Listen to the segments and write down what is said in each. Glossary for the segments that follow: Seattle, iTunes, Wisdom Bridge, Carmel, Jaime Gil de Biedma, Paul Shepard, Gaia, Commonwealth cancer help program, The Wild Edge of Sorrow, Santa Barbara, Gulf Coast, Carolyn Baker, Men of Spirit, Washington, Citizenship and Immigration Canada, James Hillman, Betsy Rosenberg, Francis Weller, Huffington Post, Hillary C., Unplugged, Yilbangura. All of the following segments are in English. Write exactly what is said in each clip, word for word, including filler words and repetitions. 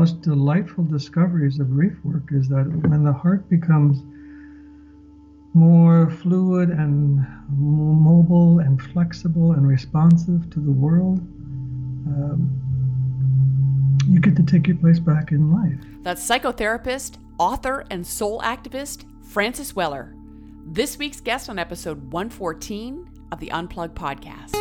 most delightful discoveries of grief work is that when the heart becomes more fluid and mobile and flexible and responsive to the world, um, you get to take your place back in life. That's psychotherapist, author, and soul activist Francis Weller, this week's guest on episode one fourteen of the Unplugged podcast.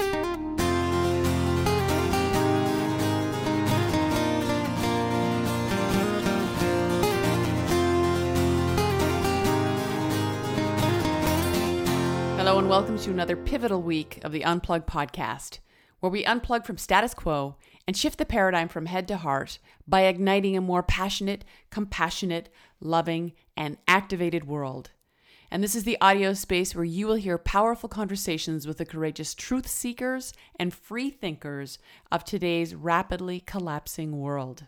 Hello and welcome to another pivotal week of the Unplugged podcast, where we unplug from status quo and shift the paradigm from head to heart by igniting a more passionate, compassionate, loving, and activated world. And this is the audio space where you will hear powerful conversations with the courageous truth seekers and free thinkers of today's rapidly collapsing world.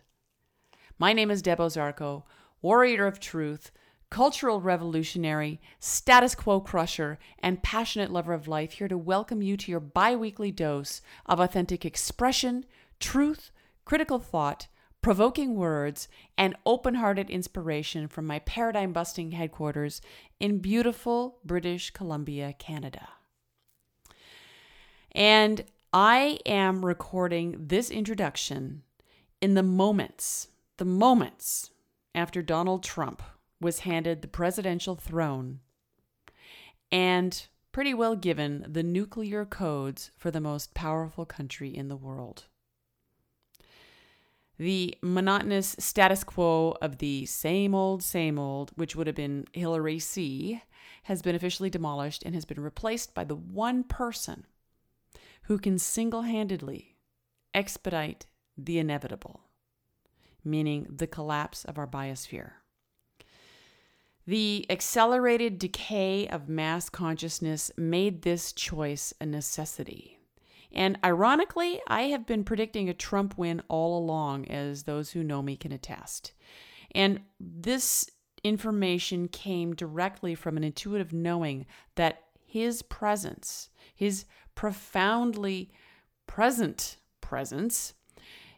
My name is Deb Ozarko, warrior of truth, cultural revolutionary, status quo crusher, and passionate lover of life, here to welcome you to your bi-weekly dose of authentic expression, truth, critical thought, provoking words, and open-hearted inspiration from my paradigm-busting headquarters in beautiful British Columbia, Canada. And I am recording this introduction in the moments, the moments after Donald Trump was handed the presidential throne and pretty well given the nuclear codes for the most powerful country in the world. The monotonous status quo of the same old, same old, which would have been Hillary C., has been officially demolished and has been replaced by the one person who can single-handedly expedite the inevitable, meaning the collapse of our biosphere. The accelerated decay of mass consciousness made this choice a necessity. And ironically, I have been predicting a Trump win all along, as those who know me can attest. And this information came directly from an intuitive knowing that his presence, his profoundly present presence,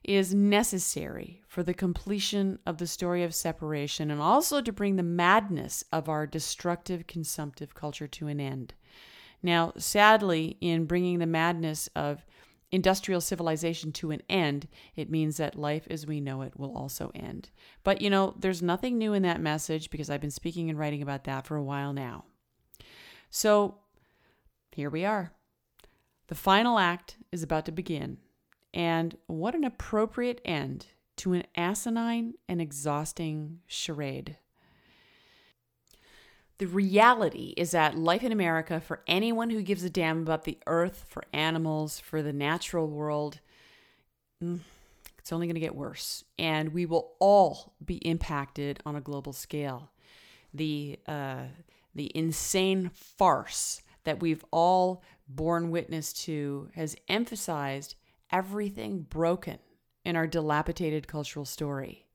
is necessary for the completion of the story of separation and also to bring the madness of our destructive consumptive culture to an end. Now, sadly, in bringing the madness of industrial civilization to an end, it means that life as we know it will also end. But, you know, there's nothing new in that message because I've been speaking and writing about that for a while now. So, here we are. The final act is about to begin. And what an appropriate end to an asinine and exhausting charade. The reality is that life in America, for anyone who gives a damn about the earth, for animals, for the natural world, it's only going to get worse. And we will all be impacted on a global scale. The, uh, the insane farce that we've all borne witness to has emphasized everything broken in our dilapidated cultural story.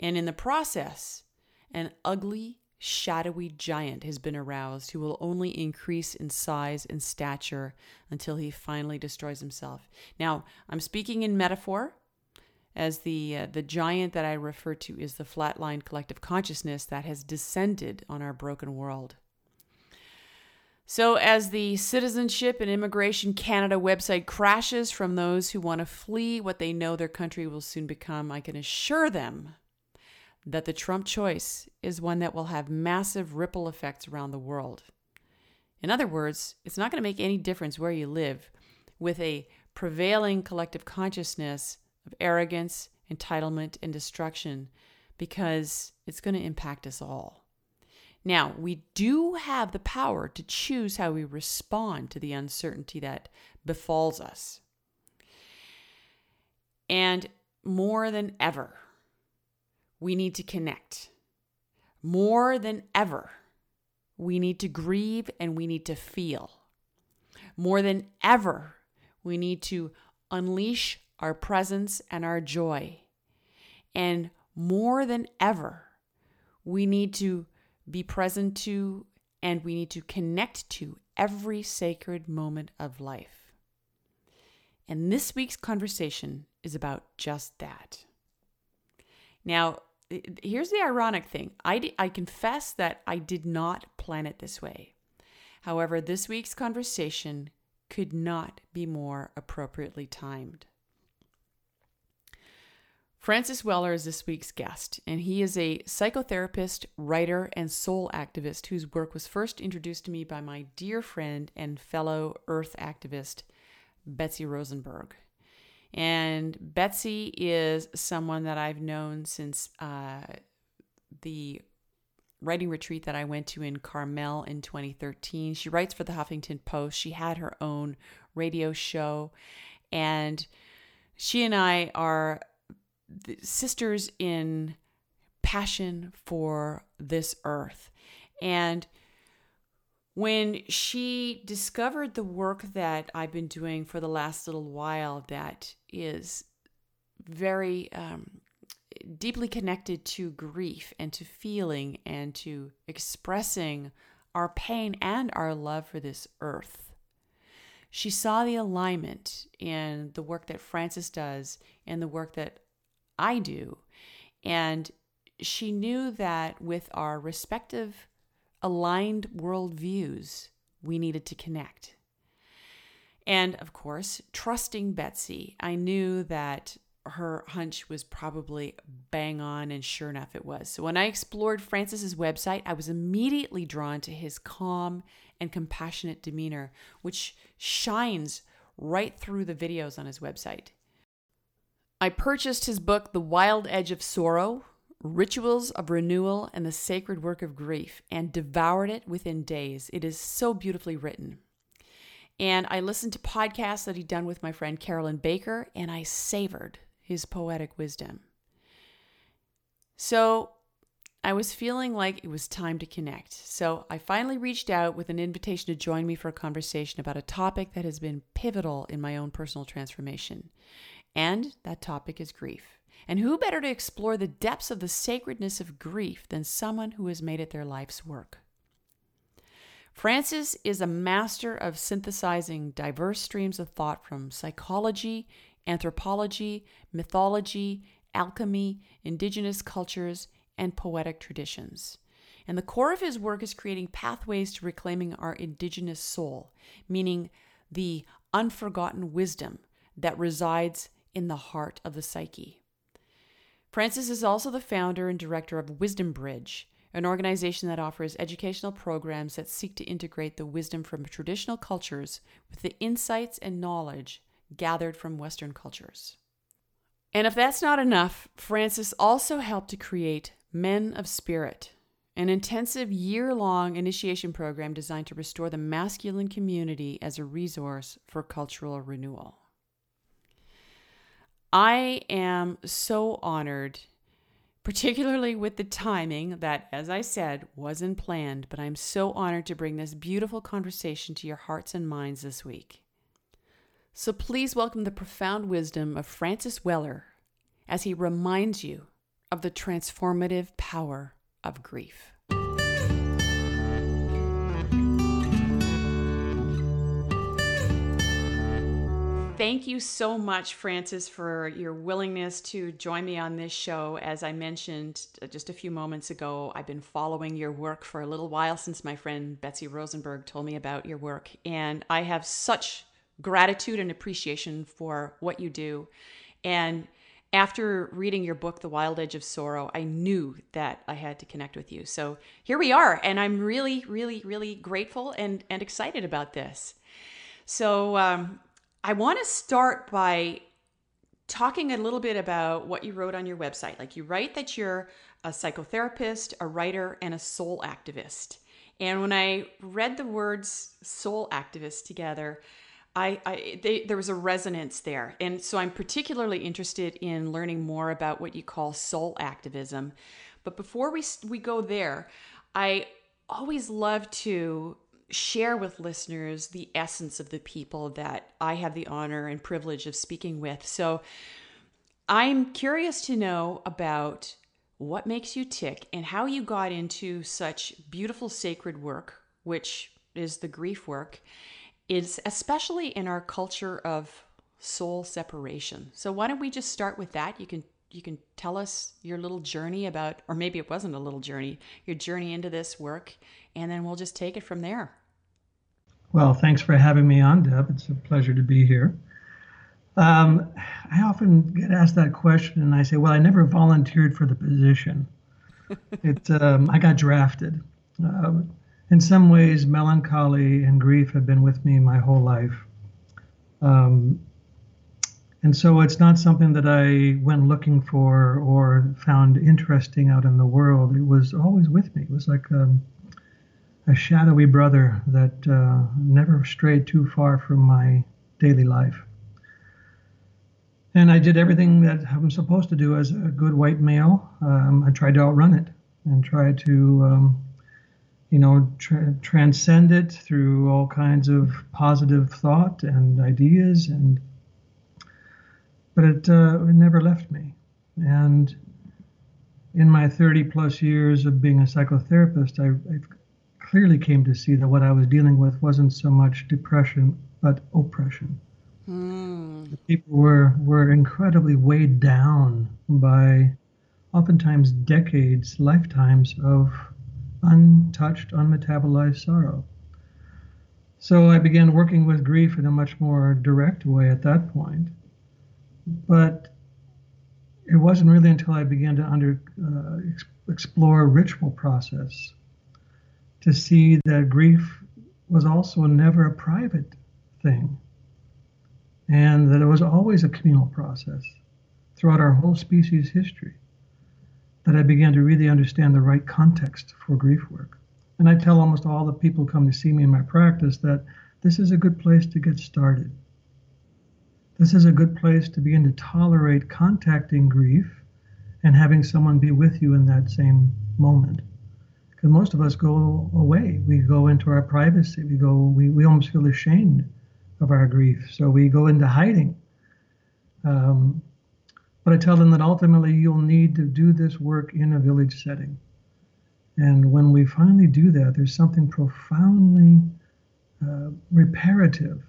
And in the process, an ugly, shadowy giant has been aroused who will only increase in size and stature until he finally destroys himself. Now, I'm speaking in metaphor, as the uh, the giant that I refer to is the flatlined collective consciousness that has descended on our broken world. So as the Citizenship and Immigration Canada website crashes from those who want to flee what they know their country will soon become, I can assure them that the Trump choice is one that will have massive ripple effects around the world. In other words, it's not going to make any difference where you live with a prevailing collective consciousness of arrogance, entitlement, and destruction, because it's going to impact us all. Now, we do have the power to choose how we respond to the uncertainty that befalls us. And more than ever, we need to connect. More than ever, we need to grieve and we need to feel. More than ever, we need to unleash our presence and our joy. And more than ever, we need to be present to, and we need to connect to every sacred moment of life. And this week's conversation is about just that. Now, here's the ironic thing. I, d- I confess that I did not plan it this way. However, this week's conversation could not be more appropriately timed. Francis Weller is this week's guest, and he is a psychotherapist, writer, and soul activist whose work was first introduced to me by my dear friend and fellow Earth activist, Betsy Rosenberg. And Betsy is someone that I've known since uh, the writing retreat that I went to in Carmel in twenty thirteen. She writes for the Huffington Post. She had her own radio show, and she and I are sisters in passion for this earth. And when she discovered the work that I've been doing for the last little while that is very um, deeply connected to grief and to feeling and to expressing our pain and our love for this earth, she saw the alignment in the work that Francis does and the work that I do. And she knew that with our respective aligned worldviews, we needed to connect. And of course, trusting Betsy, I knew that her hunch was probably bang on, and sure enough it was. So when I explored Francis's website, I was immediately drawn to his calm and compassionate demeanor, which shines right through the videos on his website. I purchased his book, The Wild Edge of Sorrow, Rituals of Renewal and the Sacred Work of Grief, and devoured it within days. It is so beautifully written. And I listened to podcasts that he'd done with my friend Carolyn Baker, and I savored his poetic wisdom. So I was feeling like it was time to connect. So I finally reached out with an invitation to join me for a conversation about a topic that has been pivotal in my own personal transformation. And that topic is grief. And who better to explore the depths of the sacredness of grief than someone who has made it their life's work? Francis is a master of synthesizing diverse streams of thought from psychology, anthropology, mythology, alchemy, indigenous cultures, and poetic traditions. And the core of his work is creating pathways to reclaiming our indigenous soul, meaning the unforgotten wisdom that resides in the heart of the psyche. Francis is also the founder and director of Wisdom Bridge, an organization that offers educational programs that seek to integrate the wisdom from traditional cultures with the insights and knowledge gathered from Western cultures. And if that's not enough, Francis also helped to create Men of Spirit, an intensive year-long initiation program designed to restore the masculine community as a resource for cultural renewal. I am so honored, particularly with the timing that, as I said, wasn't planned, but I'm so honored to bring this beautiful conversation to your hearts and minds this week. So please welcome the profound wisdom of Francis Weller as he reminds you of the transformative power of grief. Thank you so much, Francis, for your willingness to join me on this show. As I mentioned just a few moments ago, I've been following your work for a little while since my friend Betsy Rosenberg told me about your work. And I have such gratitude and appreciation for what you do. And after reading your book, The Wild Edge of Sorrow, I knew that I had to connect with you. So here we are. And I'm really, really, really grateful and, and excited about this. So, um, I want to start by talking a little bit about what you wrote on your website. Like, you write that you're a psychotherapist, a writer, and a soul activist. And when I read the words soul activist together, I, I they, there was a resonance there. And so I'm particularly interested in learning more about what you call soul activism. But before we we go there, I always love to share with listeners the essence of the people that I have the honor and privilege of speaking with. So I'm curious to know about what makes you tick and how you got into such beautiful sacred work, which is the grief work, is especially in our culture of soul separation. So why don't we just start with that? You can you can tell us your little journey about, or maybe it wasn't a little journey, your journey into this work, and then we'll just take it from there. Well, thanks for having me on, Deb. It's a pleasure to be here. Um, I often get asked that question, and I say, well, I never volunteered for the position. it, um, I got drafted. Uh, in some ways, melancholy and grief have been with me my whole life. Um, and so it's not something that I went looking for or found interesting out in the world. It was always with me. It was like um, a shadowy brother that uh, never strayed too far from my daily life. And I did everything that I'm supposed to do as a good white male. Um, I tried to outrun it and try to, um, you know, tra- transcend it through all kinds of positive thought and ideas. And but it, uh, it never left me. And in my thirty plus years of being a psychotherapist, I, I clearly came to see that what I was dealing with wasn't so much depression, but oppression. Mm. People were, were incredibly weighed down by oftentimes decades, lifetimes of untouched, unmetabolized sorrow. So I began working with grief in a much more direct way at that point. But it wasn't really until I began to under, uh, ex- explore a ritual process to see that grief was also never a private thing. And that it was always a communal process throughout our whole species history, that I began to really understand the right context for grief work. And I tell almost all the people who come to see me in my practice that this is a good place to get started. This is a good place to begin to tolerate contacting grief and having someone be with you in that same moment. Because most of us go away. We go into our privacy. We go, we, we almost feel ashamed of our grief. So we go into hiding. Um, but I tell them that ultimately you'll need to do this work in a village setting. And when we finally do that, there's something profoundly uh, reparative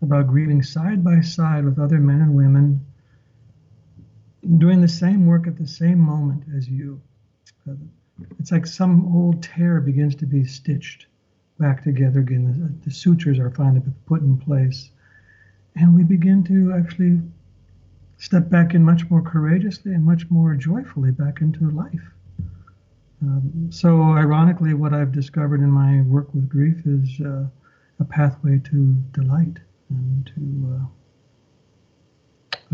about grieving side by side with other men and women, doing the same work at the same moment as you. It's like some old tear begins to be stitched back together again. The, the sutures are finally put in place, and we begin to actually step back in much more courageously and much more joyfully back into life. Um, so ironically, what I've discovered in my work with grief is uh, a pathway to delight and to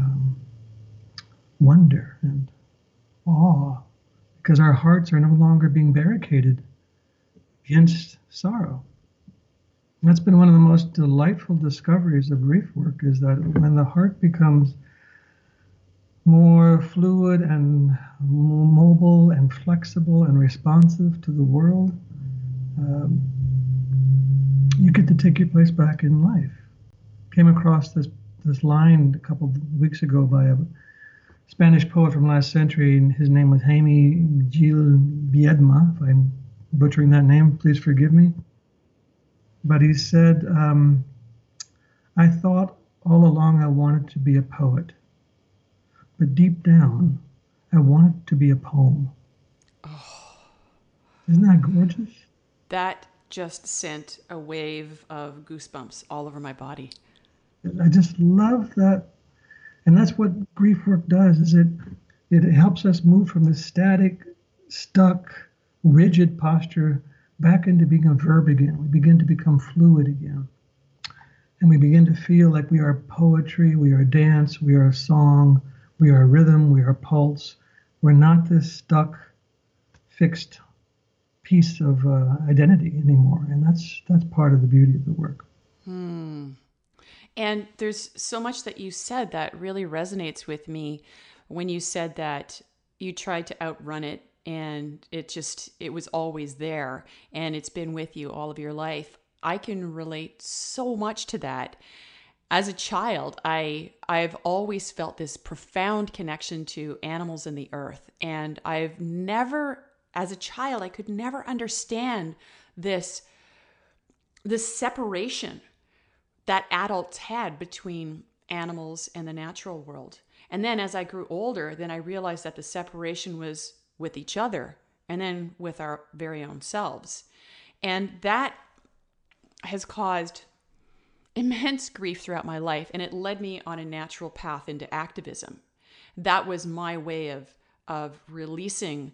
uh, um, wonder and awe, because our hearts are no longer being barricaded against sorrow. And that's been one of the most delightful discoveries of grief work, is that when the heart becomes more fluid and mobile and flexible and responsive to the world, um, you get to take your place back in life. Came across this, this line a couple of weeks ago by a Spanish poet from last century, and his name was Jaime Gil de Biedma, if I'm butchering that name, please forgive me. But he said, um, I thought all along I wanted to be a poet, but deep down I wanted to be a poem. Oh. Isn't that gorgeous? That just sent a wave of goosebumps all over my body. I just love that. And that's what grief work does, is it, it helps us move from the static, stuck, rigid posture back into being a verb again. We begin to become fluid again. And we begin to feel like we are poetry, we are dance, we are song, we are rhythm, we are pulse. We're not this stuck, fixed piece of uh, identity anymore. And that's that's part of the beauty of the work. Hmm. And there's so much that you said that really resonates with me when you said that you tried to outrun it, and it just, it was always there, and it's been with you all of your life. I can relate so much to that. As a child, I, I've always felt this profound connection to animals and the earth. And I've never, as a child, I could never understand this, this separation that adults had between animals and the natural world. And then as I grew older, then I realized that the separation was with each other and then with our very own selves. And that has caused immense grief throughout my life, and it led me on a natural path into activism. That was my way of of releasing,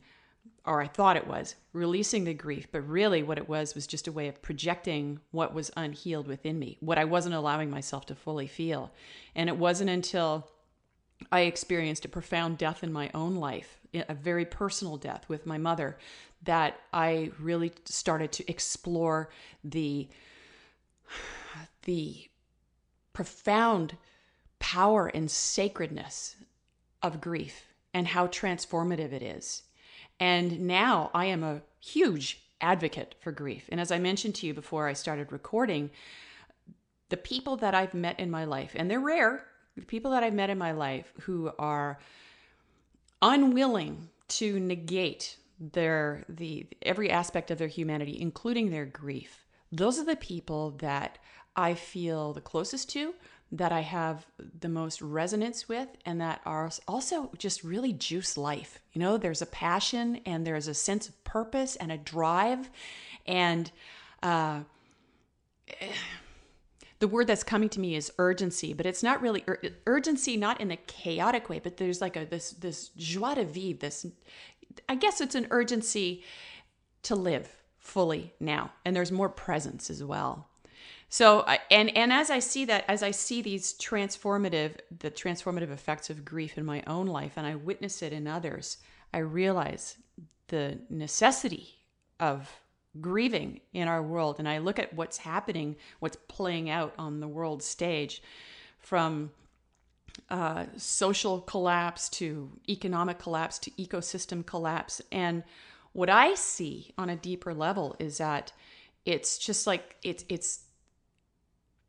or I thought it was, releasing the grief, but really what it was was just a way of projecting what was unhealed within me, what I wasn't allowing myself to fully feel. And it wasn't until I experienced a profound death in my own life, a very personal death with my mother, that I really started to explore the the profound power and sacredness of grief and how transformative it is. And now I am a huge advocate for grief. And as I mentioned to you before I started recording, the people that I've met in my life, and they're rare, the people that I've met in my life who are unwilling to negate their the every aspect of their humanity, including their grief, those are the people that I feel the closest to, that I have the most resonance with, and that are also just really juice life. You know, there's a passion and there's a sense of purpose and a drive. And uh, the word that's coming to me is urgency, but it's not really ur- urgency, not in the chaotic way, but there's like a this this joie de vivre, this, I guess it's an urgency to live fully now. And there's more presence as well. So, and and as I see that, as I see these transformative, the transformative effects of grief in my own life, and I witness it in others, I realize the necessity of grieving in our world. And I look at what's happening, what's playing out on the world stage, from uh, social collapse to economic collapse to ecosystem collapse. And what I see on a deeper level is that it's just like, it's, it's,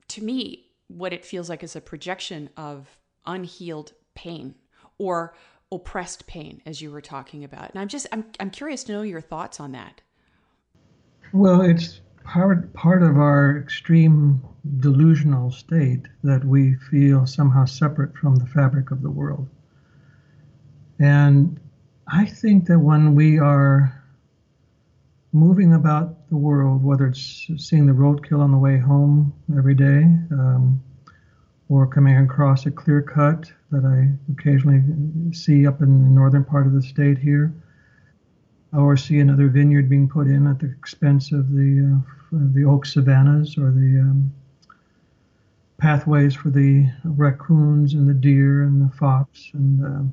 to me, what it feels like is a projection of unhealed pain or oppressed pain, as you were talking about. And I'm just, I'm, I'm curious to know your thoughts on that. Well, it's part, part of our extreme delusional state that we feel somehow separate from the fabric of the world. And I think that when we are moving about the world, whether it's seeing the roadkill on the way home every day, um, or coming across a clear cut that I occasionally see up in the northern part of the state here, or see another vineyard being put in at the expense of the uh, the oak savannas or the um, pathways for the raccoons and the deer and the fox, and uh,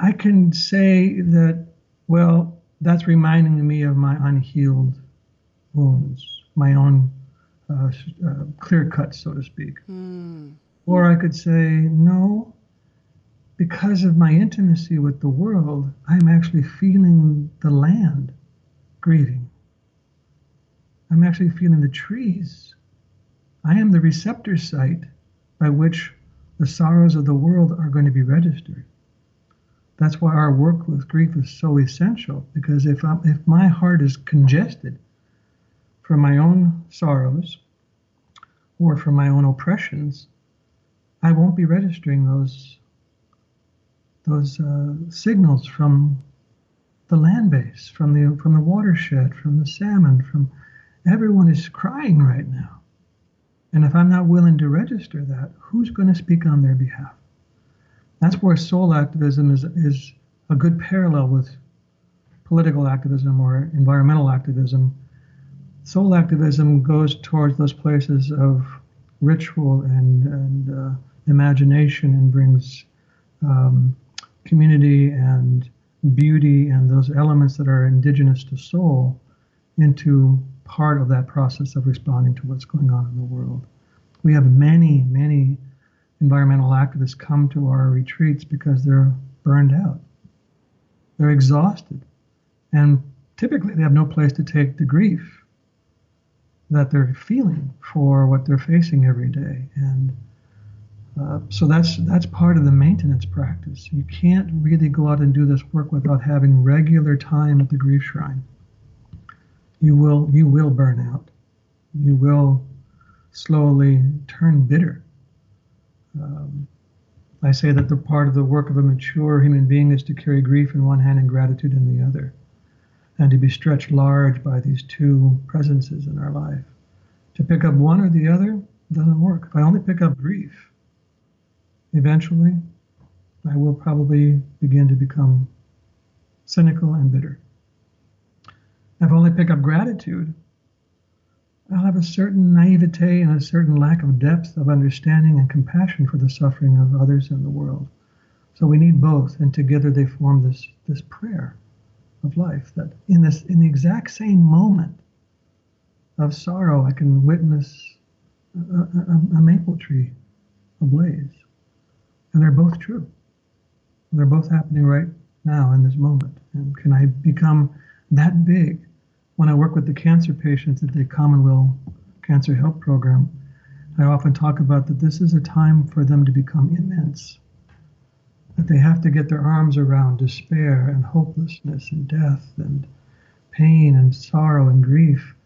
I can say that, well, that's reminding me of my unhealed wounds, my own uh, uh, clear cut, so to speak. Mm. Or I could say, no, because of my intimacy with the world, I'm actually feeling the land grieving. I'm actually feeling the trees. I am the receptor site by which the sorrows of the world are going to be registered. That's why our work with grief is so essential, because if I'm, if my heart is congested from my own sorrows or from my own oppressions, I won't be registering those those uh, signals from the land base, from the from the watershed, from the salmon, from everyone is crying right now. And if I'm not willing to register that, who's going to speak on their behalf? That's where soul activism is is a good parallel with political activism or environmental activism. Soul activism goes towards those places of ritual and, and uh, imagination, and brings um, community and beauty and those elements that are indigenous to soul into part of that process of responding to what's going on in the world. We have many, many environmental activists come to our retreats because they're burned out. They're exhausted. And typically they have no place to take the grief that they're feeling for what they're facing every day. And uh, so that's that's part of the maintenance practice. You can't really go out and do this work without having regular time at the grief shrine. You will, you will burn out. You will slowly turn bitter. Um, I say that the part of the work of a mature human being is to carry grief in one hand and gratitude in the other, and to be stretched large by these two presences in our life. To pick up one or the other doesn't work. If I only pick up grief, eventually I will probably begin to become cynical and bitter. If I only pick up gratitude, I'll have a certain naivete and a certain lack of depth of understanding and compassion for the suffering of others in the world. So we need both, and together they form this, this prayer of life, that in this, in the exact same moment of sorrow, I can witness a, a, a maple tree ablaze. And they're both true. They're both happening right now in this moment. And can I become that big? When I work with the cancer patients at the Commonwealth cancer help program, I often talk about that this is a time for them to become immense, that they have to get their arms around despair and hopelessness and death and pain and sorrow and grief.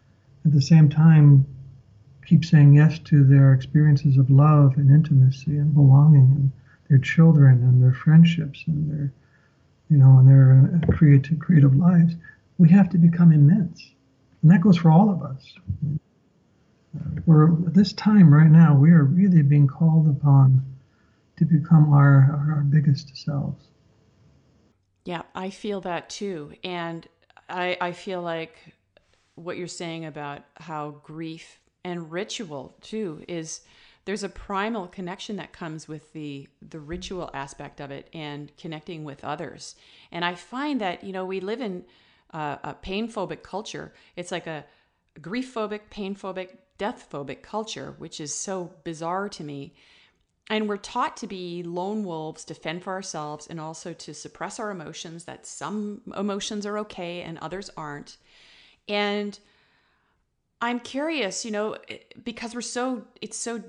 At the same time, keep saying yes to their experiences of love and intimacy and belonging and their children and their friendships and their, you know, and their creative, creative lives. We have to become immense. And that goes for all of us. We're, at this time right now, we are really being called upon to become our, our, our biggest selves. Yeah, I feel that too. And I, I feel like what you're saying about how grief and ritual too is, there's a primal connection that comes with the the ritual aspect of it and connecting with others. And I find that, you know, we live in Uh, a pain-phobic culture. It's like a grief-phobic, pain-phobic, death-phobic culture, which is so bizarre to me. And we're taught to be lone wolves, to fend for ourselves, and also to suppress our emotions, that some emotions are okay and others aren't. And I'm curious, you know, because we're so, it's so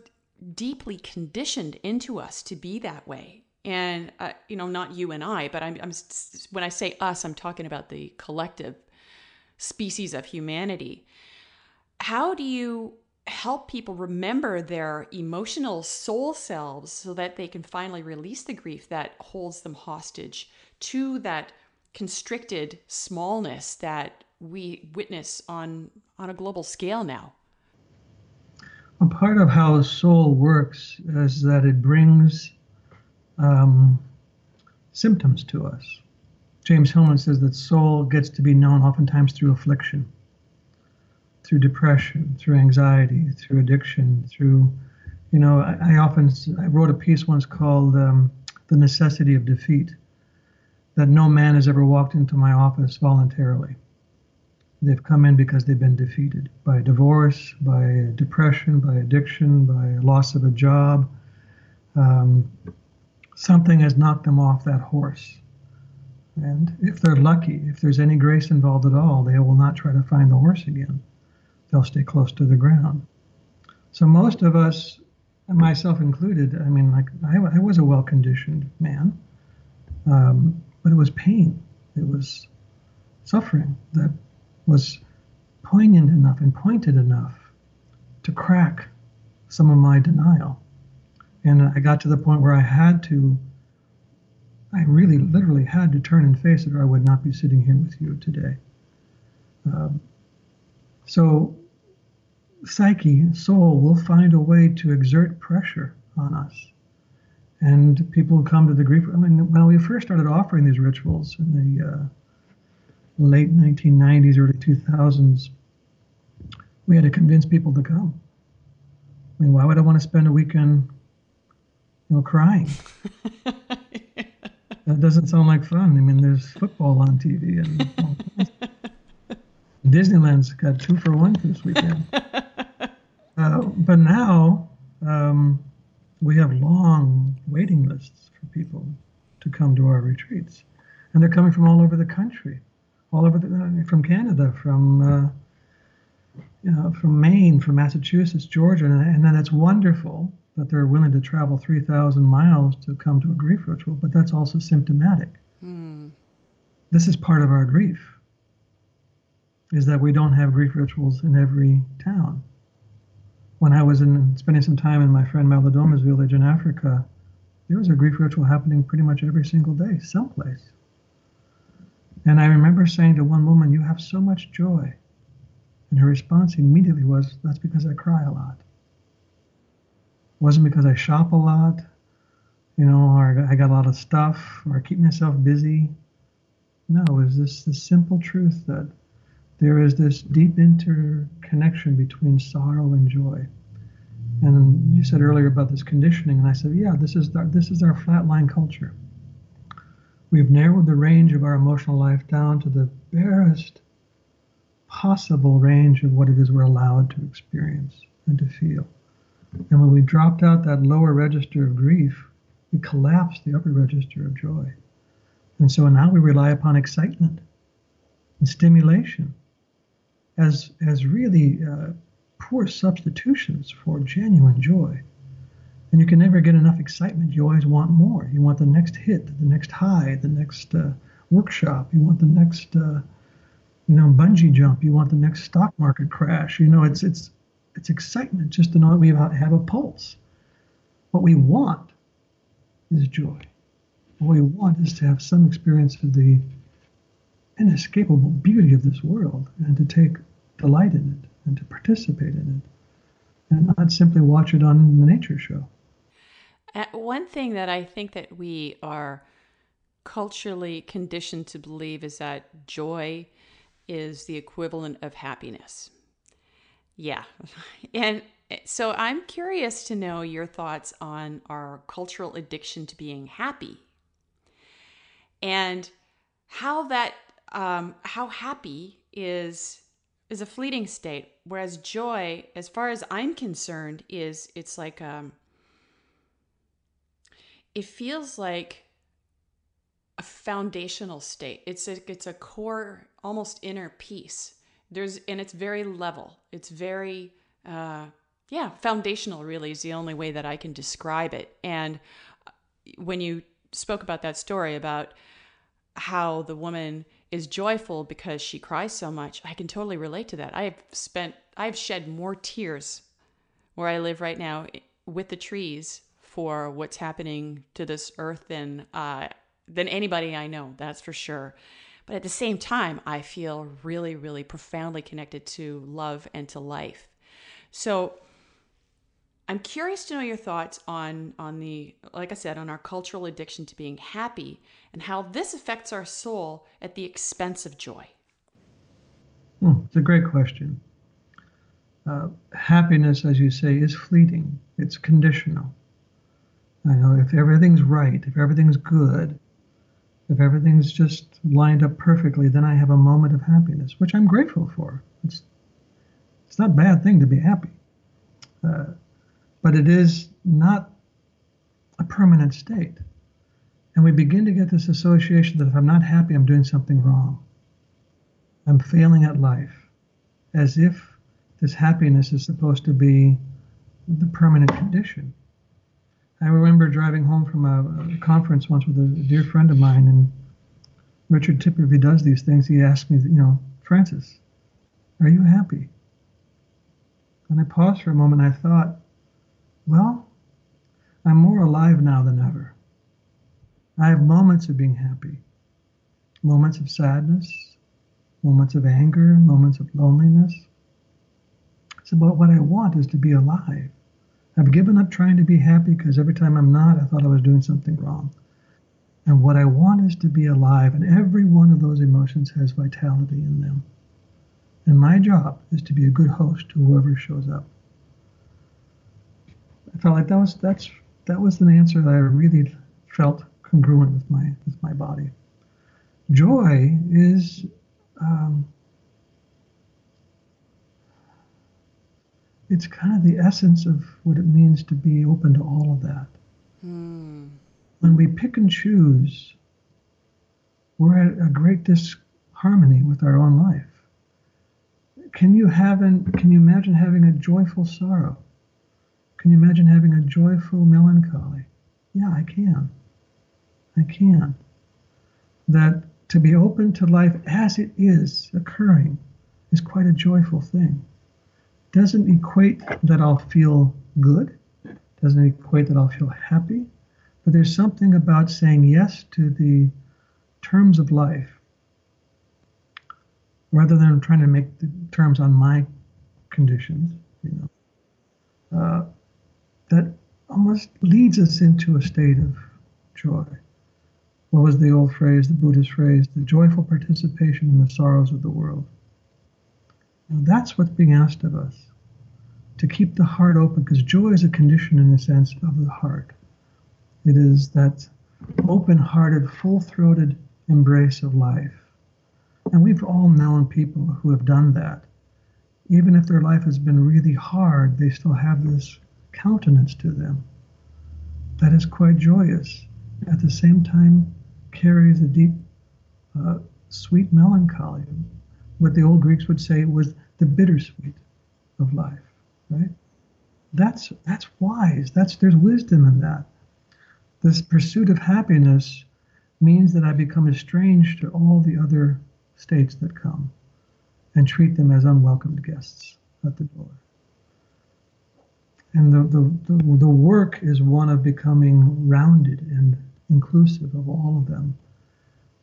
deeply conditioned into us to be that way. And, uh, you know, not you and I, but I'm, I'm, when I say us, I'm talking about the collective species of humanity. How do you help people remember their emotional soul selves so that they can finally release the grief that holds them hostage to that constricted smallness that we witness on, on a global scale now? Well, part of how soul works is that it brings Um, symptoms to us. James Hillman says that soul gets to be known oftentimes through affliction, through depression, through anxiety, through addiction, through, you know, I, I often, I wrote a piece once called um, The Necessity of Defeat, that no man has ever walked into my office voluntarily. They've come in because they've been defeated by divorce, by depression, by addiction, by loss of a job. Um, Something has knocked them off that horse. And if they're lucky, if there's any grace involved at all, they will not try to find the horse again. They'll stay close to the ground. So most of us, myself included, I mean, like I, I was a well-conditioned man, um, but it was pain. It was suffering that was poignant enough and pointed enough to crack some of my denial. And I got to the point where I had to, I really literally had to turn and face it, or I would not be sitting here with you today. Um, so psyche, soul, will find a way to exert pressure on us. And people come to the grief. I mean, when we first started offering these rituals in the uh, late nineteen nineties, early two thousands, we had to convince people to come. I mean, why would I want to spend a weekend No crying? That doesn't sound like fun. I mean, there's football on T V and all kinds. Disneyland's got two for one this weekend. Uh, but now um, we have long waiting lists for people to come to our retreats, and they're coming from all over the country, all over the from Canada, from uh, you know, from Maine, from Massachusetts, Georgia, and, and that's wonderful that they're willing to travel three thousand miles to come to a grief ritual, but that's also symptomatic. Mm. This is part of our grief, is that we don't have grief rituals in every town. When I was in, spending some time in my friend Maladoma's village in Africa, there was a grief ritual happening pretty much every single day, someplace. And I remember saying to one woman, "You have so much joy." And her response immediately was, "That's because I cry a lot. It wasn't because I shop a lot, you know, or I got a lot of stuff, or I keep myself busy." No, it was this the simple truth that there is this deep interconnection between sorrow and joy. And you said earlier about this conditioning, and I said, yeah, this is the, this is our flatline culture. We've narrowed the range of our emotional life down to the barest possible range of what it is we're allowed to experience and to feel. And when we dropped out that lower register of grief, we collapsed the upper register of joy. And so now we rely upon excitement and stimulation as, as really uh, poor substitutions for genuine joy. And you can never get enough excitement. You always want more. You want the next hit, the next high, the next uh, workshop. You want the next, uh, you know, bungee jump. You want the next stock market crash. You know, it's it's it's excitement just to know that we have a pulse. What we want is joy. What we want is to have some experience of the inescapable beauty of this world and to take delight in it and to participate in it and not simply watch it on the nature show. Uh, one thing that I think that we are culturally conditioned to believe is that joy is the equivalent of happiness. Yeah. And so I'm curious to know your thoughts on our cultural addiction to being happy and how that, um, how happy is, is a fleeting state. Whereas joy, as far as I'm concerned, is it's like, um, it feels like a foundational state. It's a, it's a core, almost inner peace. There's, and it's very level. It's very, uh, yeah, foundational really is the only way that I can describe it. And when you spoke about that story about how the woman is joyful because she cries so much, I can totally relate to that. I have spent, I've shed more tears where I live right now with the trees for what's happening to this earth than, uh, than anybody I know, that's for sure. But at the same time, I feel really, really profoundly connected to love and to life. So I'm curious to know your thoughts on, on the, like I said, on our cultural addiction to being happy and how this affects our soul at the expense of joy. Hmm, it's a great question. Uh, happiness, as you say, is fleeting. It's conditional. I know if everything's right, if everything's good, if everything's just lined up perfectly, then I have a moment of happiness, which I'm grateful for. It's, it's not a bad thing to be happy. Uh, But it is not a permanent state. And we begin to get this association that if I'm not happy, I'm doing something wrong. I'm failing at life, as if this happiness is supposed to be the permanent condition. I remember driving home from a, a conference once with a dear friend of mine, and Richard typically does these things. He asked me, you know, "Francis, are you happy?" And I paused for a moment and I thought, well, I'm more alive now than ever. I have moments of being happy, moments of sadness, moments of anger, moments of loneliness. It's about what I want is to be alive. I've given up trying to be happy because every time I'm not, I thought I was doing something wrong. And what I want is to be alive, and every one of those emotions has vitality in them. And my job is to be a good host to whoever shows up. I felt like that was that's that was an answer that I really felt congruent with my with my body. Joy is um, it's kind of the essence of what it means to be open to all of that. Mm. When we pick and choose, we're at a great disharmony with our own life. Can you have an, Can you imagine having a joyful sorrow? Can you imagine having a joyful melancholy? Yeah, I can. I can. That to be open to life as it is occurring is quite a joyful thing. Doesn't equate that I'll feel good. Doesn't equate that I'll feel happy. But there's something about saying yes to the terms of life, rather than trying to make the terms on my conditions, you know, uh, that almost leads us into a state of joy. What was the old phrase, the Buddhist phrase, the joyful participation in the sorrows of the world. Now that's what's being asked of us, to keep the heart open, because joy is a condition, in a sense, of the heart. It is that open-hearted, full-throated embrace of life. And we've all known people who have done that. Even if their life has been really hard, they still have this countenance to them that is quite joyous. At the same time, carries a deep, uh, sweet melancholy. What the old Greeks would say was the bittersweet of life, right? That's that's wise. That's there's wisdom in that. This pursuit of happiness means that I become estranged to all the other states that come and treat them as unwelcomed guests at the door. And the, the, the, the work is one of becoming rounded and inclusive of all of them.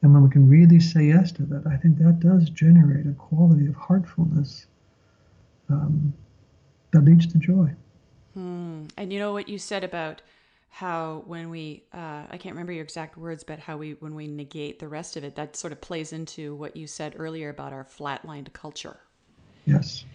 And when we can really say yes to that, I think that does generate a quality of heartfulness um, that leads to joy. Hmm. And you know what you said about how when we, uh, I can't remember your exact words, but how we, when we negate the rest of it, that sort of plays into what you said earlier about our flatlined culture. Yes.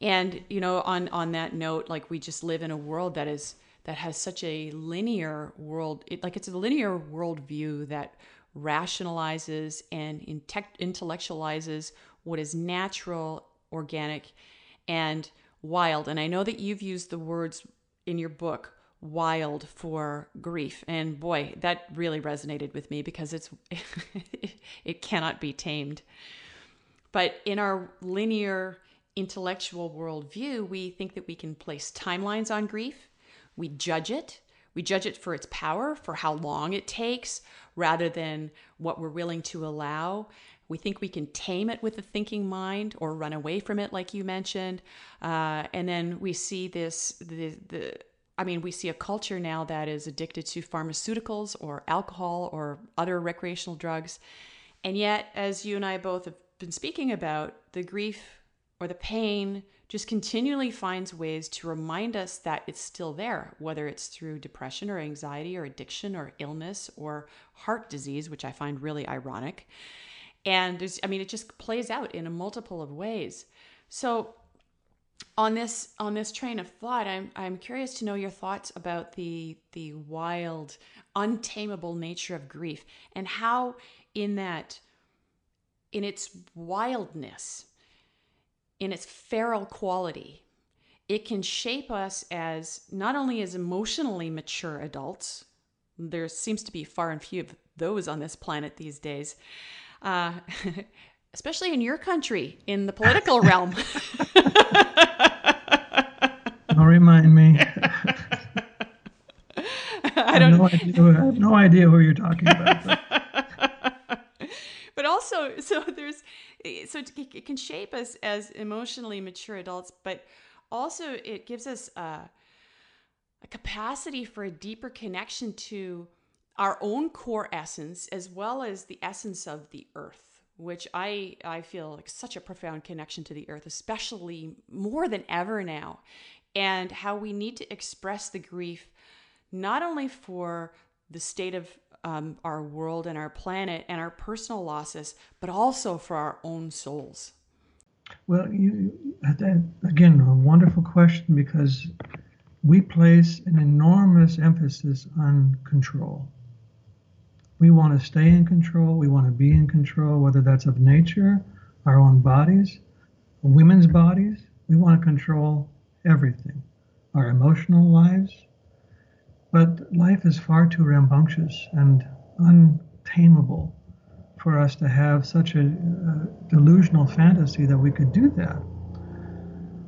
And, you know, on, on that note, like we just live in a world that is, that has such a linear world, it, like it's a linear worldview that rationalizes and inte- intellectualizes what is natural, organic, and wild. And I know that you've used the words in your book, wild, for grief, and boy, that really resonated with me, because it's it cannot be tamed. But in our linear intellectual worldview, we think that we can place timelines on grief. We judge it. We judge it for its power, for how long it takes, rather than what we're willing to allow. We think we can tame it with a thinking mind or run away from it, like you mentioned. Uh, and then we see this the the I mean, we see a culture now that is addicted to pharmaceuticals or alcohol or other recreational drugs. And yet, as you and I both have been speaking about, the grief or the pain just continually finds ways to remind us that it's still there, whether it's through depression or anxiety or addiction or illness or heart disease, which I find really ironic. And there's, I mean, it just plays out in a multiple of ways. So On this on this train of thought, I'm I'm curious to know your thoughts about the the wild, untamable nature of grief, and how in that, in its wildness, in its feral quality, it can shape us as not only as emotionally mature adults. There seems to be far and few of those on this planet these days, uh, especially in your country, in the political realm. Don't remind me. I don't I have no idea, I have no idea who you're talking about. But, but also, so there's, so it can shape us as emotionally mature adults, but also it gives us a, a capacity for a deeper connection to our own core essence, as well as the essence of the earth, which I, I feel like such a profound connection to the earth, especially more than ever now, and how we need to express the grief, not only for the state of um, our world and our planet and our personal losses, but also for our own souls. Well, you, again, a wonderful question, because we place an enormous emphasis on control. We want to stay in control. We want to be in control, whether that's of nature, our own bodies, women's bodies. We want to control everything, our emotional lives. But life is far too rambunctious and untamable for us to have such a, a delusional fantasy that we could do that.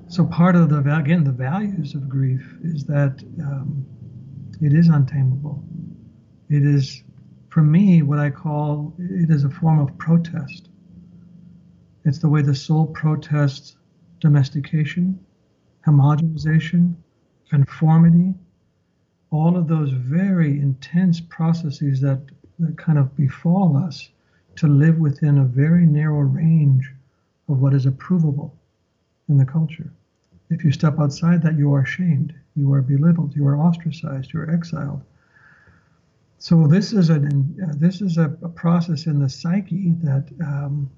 So part of the, again, the values of grief is that um, it is untamable. It is, for me, what I call, it is a form of protest. It's the way the soul protests domestication, homogenization, conformity, all of those very intense processes that, that kind of befall us, to live within a very narrow range of what is approvable in the culture. If you step outside that, you are shamed, you are belittled, you are ostracized, you are exiled. So this is a uh, this is a, a process in the psyche that um,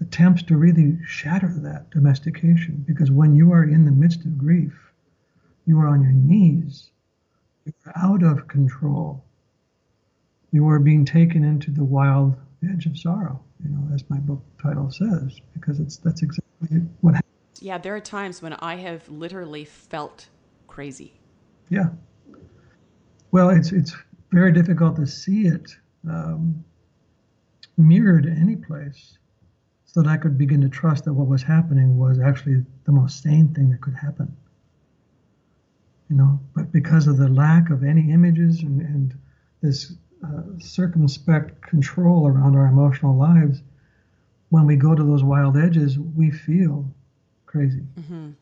attempts to really shatter that domestication, because when you are in the midst of grief, you are on your knees, you are out of control, you are being taken into the wild edge of sorrow, you know, as my book title says, because it's that's exactly what happens. Yeah, there are times when I have literally felt crazy. Yeah. Well, it's it's very difficult to see it um, mirrored any place, so that I could begin to trust that what was happening was actually the most sane thing that could happen. You know, but because of the lack of any images and, and this uh, circumspect control around our emotional lives, when we go to those wild edges, we feel crazy. Mm-hmm.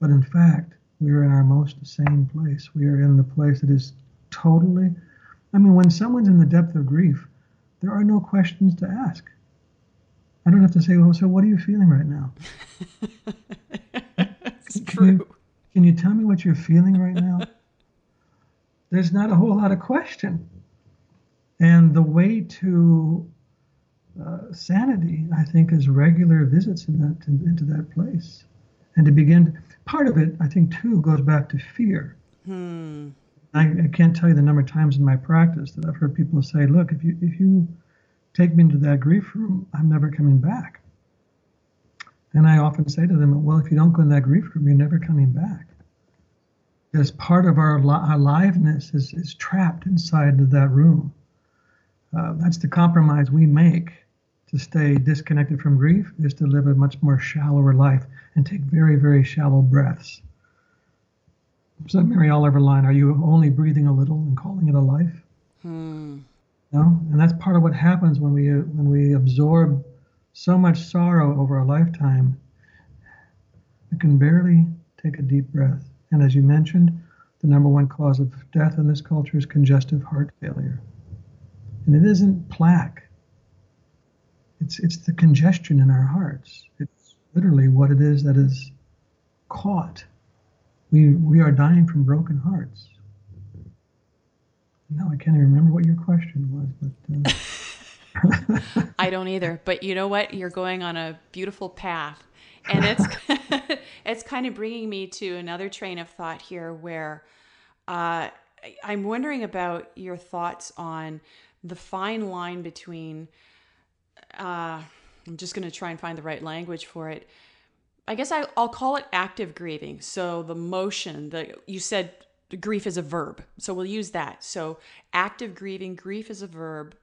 But in fact, we are in our most sane place. We are in the place that is totally, I mean, when someone's in the depth of grief, there are no questions to ask. I don't have to say, well, so what are you feeling right now? It's true. You, can you tell me what you're feeling right now? There's not a whole lot of question. And the way to uh, sanity, I think, is regular visits in that, in, into that place. And to begin, part of it, I think, too, goes back to fear. Hmm. I, I can't tell you the number of times in my practice that I've heard people say, look, if you if you take me into that grief room, I'm never coming back. And I often say to them, well, if you don't go in that grief room, you're never coming back. Because part of our li- aliveness is, is trapped inside of that room. Uh, that's the compromise we make to stay disconnected from grief, is to live a much more shallower life and take very, very shallow breaths. So Mary Oliver line, are you only breathing a little and calling it a life? Hmm. No? And that's part of what happens when we when we absorb so much sorrow over a lifetime. We can barely take a deep breath. And as you mentioned, the number one cause of death in this culture is congestive heart failure. And it isn't plaque. It's it's the congestion in our hearts. It's literally what it is that is caught. We we are dying from broken hearts. No, I can't even remember what your question was. But uh... I don't either. But you know what? You're going on a beautiful path. And it's it's kind of bringing me to another train of thought here, where uh, I'm wondering about your thoughts on the fine line between, uh, I'm just going to try and find the right language for it. I guess I, I'll call it active grieving. So the motion that you said, grief is a verb. So we'll use that. So active grieving, grief is a verb,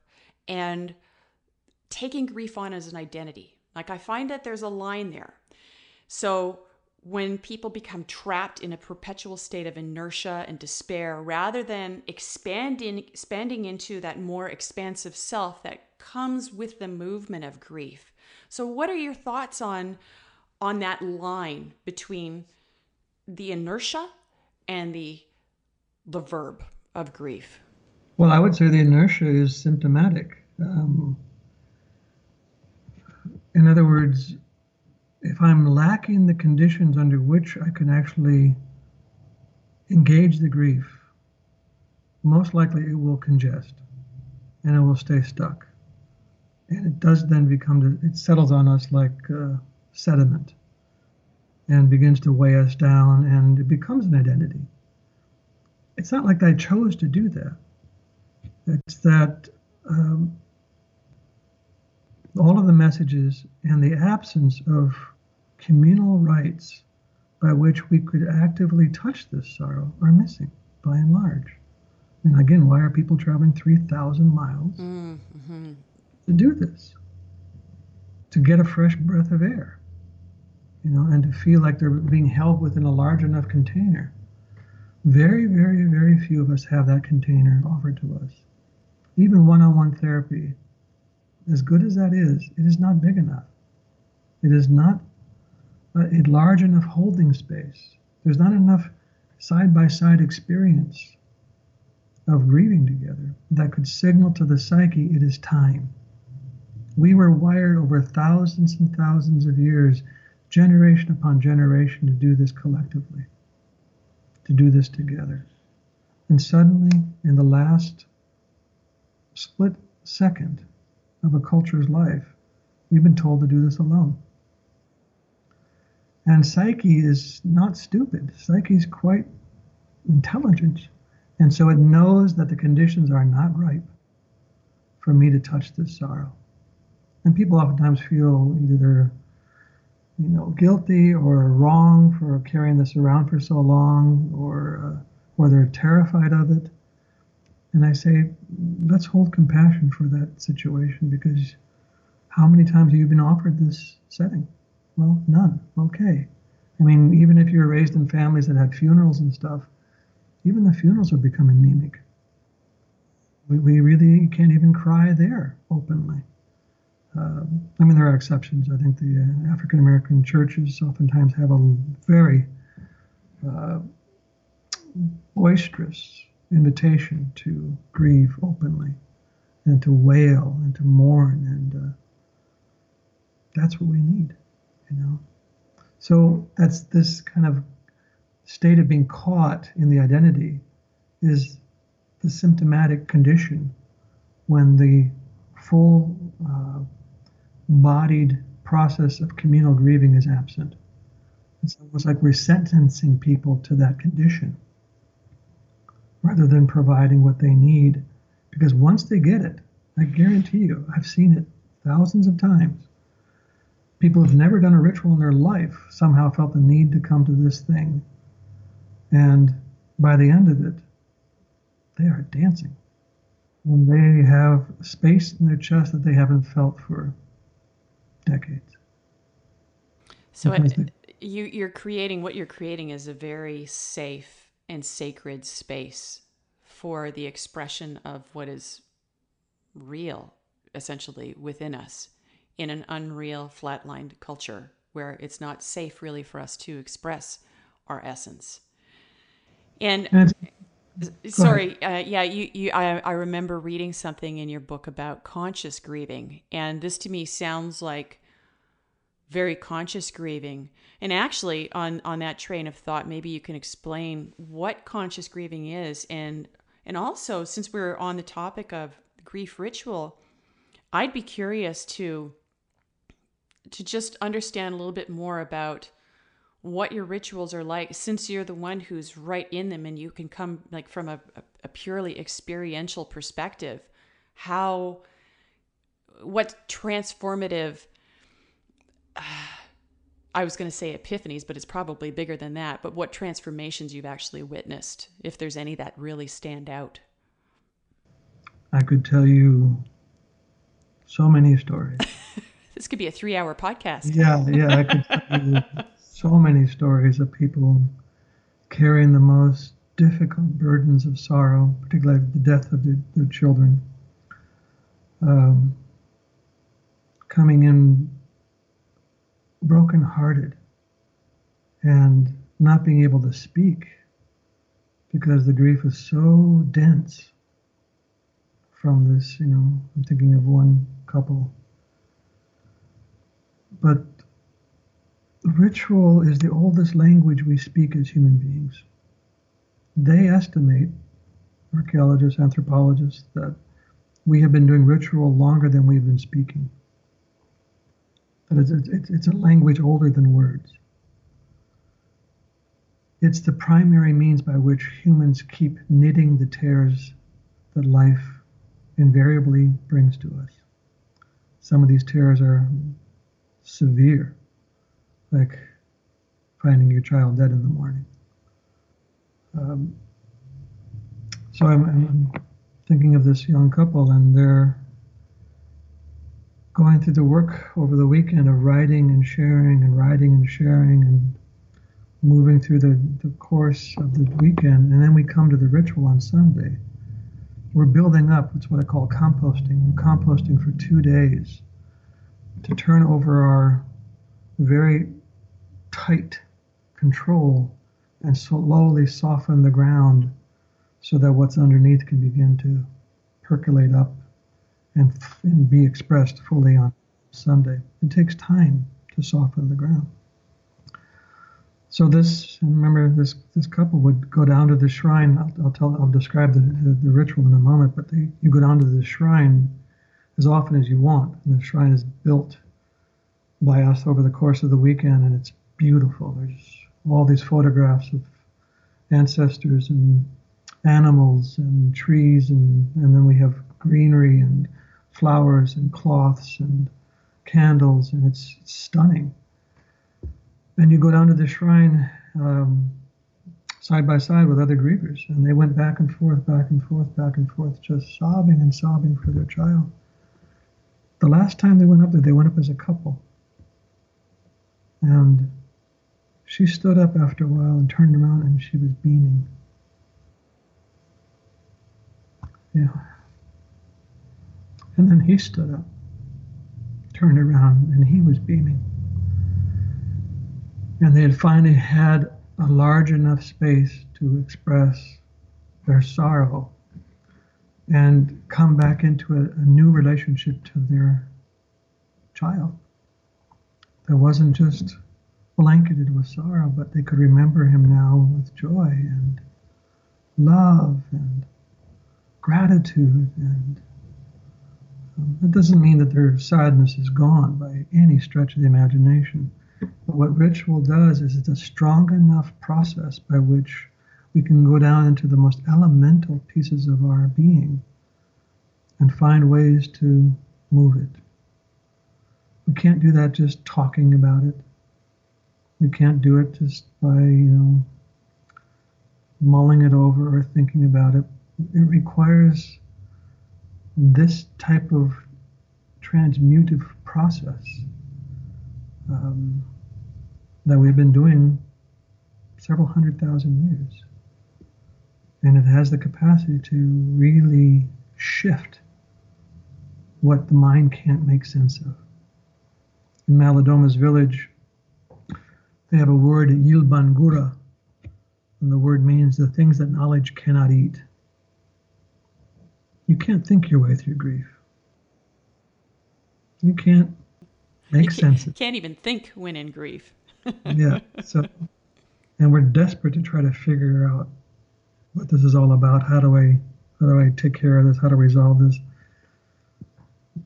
and taking grief on as an identity. Like, I find that there's a line there. So when people become trapped in a perpetual state of inertia and despair, rather than expanding, expanding into that more expansive self that comes with the movement of grief. So what are your thoughts on on that line between the inertia and the the verb of grief? Well, I would say the inertia is symptomatic. Um, in other words, if I'm lacking the conditions under which I can actually engage the grief, most likely it will congest and it will stay stuck. And it does then become, it settles on us like uh, sediment, and begins to weigh us down, and it becomes an identity. It's not like I chose to do that. It's that um, all of the messages and the absence of communal rites by which we could actively touch this sorrow are missing, by and large. And again, why are people traveling three thousand miles mm-hmm. to do this? To get a fresh breath of air. You know, and to feel like they're being held within a large enough container. Very, very, very few of us have that container offered to us. Even one-on-one therapy, as good as that is, it is not big enough. It is not a large enough holding space. There's not enough side-by-side experience of grieving together that could signal to the psyche it is time. We were wired over thousands and thousands of years, generation upon generation, to do this collectively, to do this together. And suddenly, in the last split second of a culture's life, we've been told to do this alone. And psyche is not stupid. Psyche is quite intelligent. And so it knows that the conditions are not ripe for me to touch this sorrow. And people oftentimes feel either they're, you know, guilty or wrong for carrying this around for so long, or, uh, or they're terrified of it. And I say, let's hold compassion for that situation, because how many times have you been offered this setting? Well, none. Okay. I mean, even if you're raised in families that had funerals and stuff, even the funerals would become anemic. We, we really can't even cry there openly. Uh, I mean, there are exceptions. I think the uh, African-American churches oftentimes have a very uh, boisterous invitation to grieve openly and to wail and to mourn. And uh, that's what we need, you know. So that's this kind of state of being caught in the identity is the symptomatic condition when the full uh, bodied process of communal grieving is absent. It's almost like we're sentencing people to that condition rather than providing what they need. Because once they get it, I guarantee you, I've seen it thousands of times. People who've never done a ritual in their life somehow felt the need to come to this thing. And by the end of it, they are dancing. When they have space in their chest that they haven't felt for decades. So it, they, you, you're creating, what you're creating is a very safe and sacred space for the expression of what is real, essentially, within us in an unreal, flatlined culture where it's not safe really for us to express our essence. And... and Sorry, uh, yeah, you, you, I, I remember reading something in your book about conscious grieving, and this to me sounds like very conscious grieving. And actually, on, on that train of thought, maybe you can explain what conscious grieving is, and and also, since we're on the topic of grief ritual, I'd be curious to to just understand a little bit more about what your rituals are like, since you're the one who's right in them and you can come like from a, a purely experiential perspective, how, what transformative, uh, I was going to say epiphanies, but it's probably bigger than that, but what transformations you've actually witnessed, if there's any that really stand out. I could tell you so many stories. This could be a three hour podcast. Yeah, yeah, I could tell you so many stories of people carrying the most difficult burdens of sorrow, particularly the death of their, their children, um, coming in brokenhearted and not being able to speak because the grief was so dense from this, you know, I'm thinking of one couple. But ritual is the oldest language we speak as human beings. They estimate, archaeologists, anthropologists, that we have been doing ritual longer than we've been speaking. That it's, it's, it's a language older than words. It's the primary means by which humans keep knitting the tears that life invariably brings to us. Some of these tears are severe, like finding your child dead in the morning. Um, so I'm, I'm thinking of this young couple, and they're going through the work over the weekend of writing and sharing and writing and sharing and moving through the, the course of the weekend. And then we come to the ritual on Sunday. We're building up, it's what I call composting. We're composting for two days to turn over our very tight control and slowly soften the ground so that what's underneath can begin to percolate up and, and be expressed fully on Sunday. It takes time to soften the ground. So this, remember, this this couple would go down to the shrine. I'll, I'll tell, I'll describe the, the, the ritual in a moment. But they, you go down to the shrine as often as you want. And the shrine is built by us over the course of the weekend, and it's beautiful. There's all these photographs of ancestors and animals and trees, and, and then we have greenery and flowers and cloths and candles, and it's, it's stunning. And you go down to the shrine um, side by side with other grievers. And they went back and forth, back and forth, back and forth, just sobbing and sobbing for their child. The last time they went up there, they went up as a couple. And she stood up after a while and turned around, and she was beaming. Yeah. And then he stood up, turned around, and he was beaming. And they had finally had a large enough space to express their sorrow and come back into a, a new relationship to their child that wasn't just blanketed with sorrow, but they could remember him now with joy and love and gratitude. And um, that doesn't mean that their sadness is gone by any stretch of the imagination. But what ritual does is it's a strong enough process by which we can go down into the most elemental pieces of our being and find ways to move it. We can't do that just talking about it. We can't do it just by, you know, mulling it over or thinking about it. It requires this type of transmutive process. Um, that we've been doing several hundred thousand years. And it has the capacity to really shift what the mind can't make sense of. In Maladoma's village, they have a word, Yilbangura, and the word means the things that knowledge cannot eat. You can't think your way through grief. You can't Make you sense. Can't, can't even think when in grief. Yeah. So, and we're desperate to try to figure out what this is all about. How do I, how do I take care of this? How to resolve this?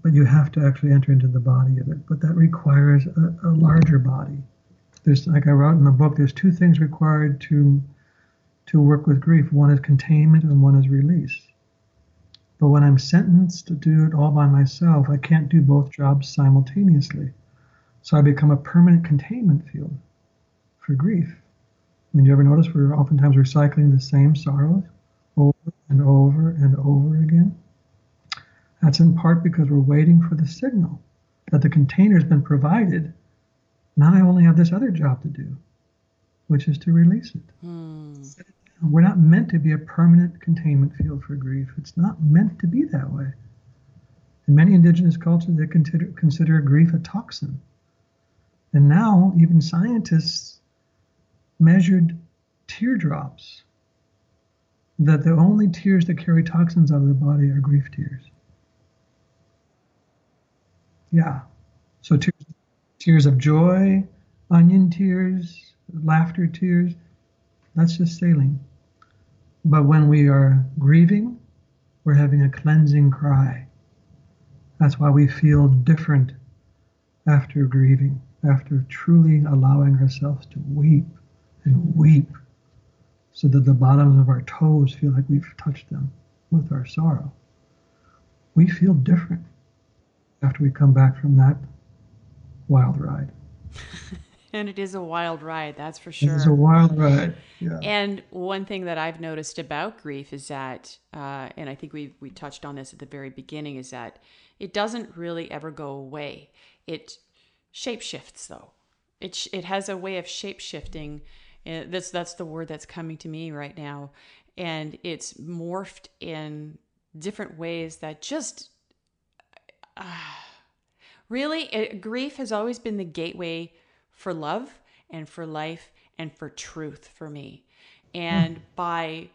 But you have to actually enter into the body of it. But that requires a, a larger body. There's, like I wrote in the book, there's two things required to, to work with grief. One is containment, and one is release. But when I'm sentenced to do it all by myself, I can't do both jobs simultaneously. So I become a permanent containment field for grief. I mean, you ever notice we're oftentimes recycling the same sorrows over and over and over again? That's in part because we're waiting for the signal that the container's been provided. Now I only have this other job to do, which is to release it. Hmm. We're not meant to be a permanent containment field for grief. It's not meant to be that way. In many indigenous cultures, they consider, consider grief a toxin. And now, even scientists measured teardrops, that the only tears that carry toxins out of the body are grief tears. Yeah. So tears, tears of joy, onion tears, laughter tears, that's just saline. But when we are grieving, we're having a cleansing cry. That's why we feel different after grieving, after truly allowing ourselves to weep and weep so that the bottoms of our toes feel like we've touched them with our sorrow. We feel different after we come back from that wild ride. And it is a wild ride, that's for sure. It is a wild ride, yeah. And one thing that I've noticed about grief is that, uh, and I think we we touched on this at the very beginning, is that it doesn't really ever go away. It shapeshifts, though. It sh- it has a way of shapeshifting. Uh, that's that's the word that's coming to me right now, and it's morphed in different ways that just uh, really it, grief has always been the gateway for love and for life and for truth for me. And mm. by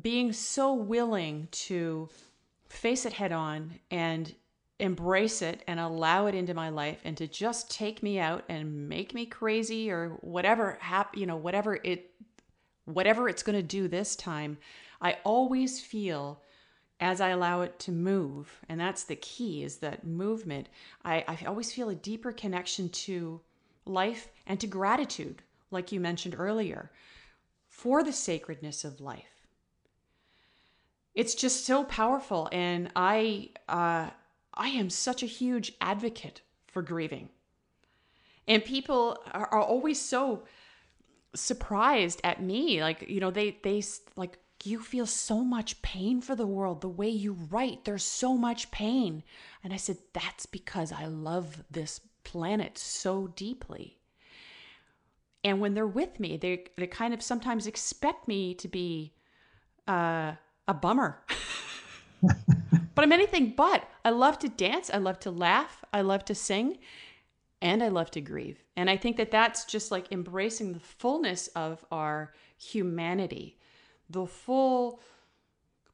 being so willing to face it head on and embrace it and allow it into my life and to just take me out and make me crazy or whatever hap- you know, whatever it, whatever it's going to do this time, I always feel as I allow it to move. And that's the key, is that movement. I, I always feel a deeper connection to life and to gratitude, like you mentioned earlier, for the sacredness of life. It's just so powerful. And I, uh, I am such a huge advocate for grieving. And people are, are always so surprised at me. Like, you know, they, they like, you feel so much pain for the world, the way you write, there's so much pain. And I said, that's because I love this planet so deeply. And when they're with me, they, they kind of sometimes expect me to be, uh, a bummer, but I'm anything but. I love to dance. I love to laugh. I love to sing, and I love to grieve. And I think that that's just like embracing the fullness of our humanity, the full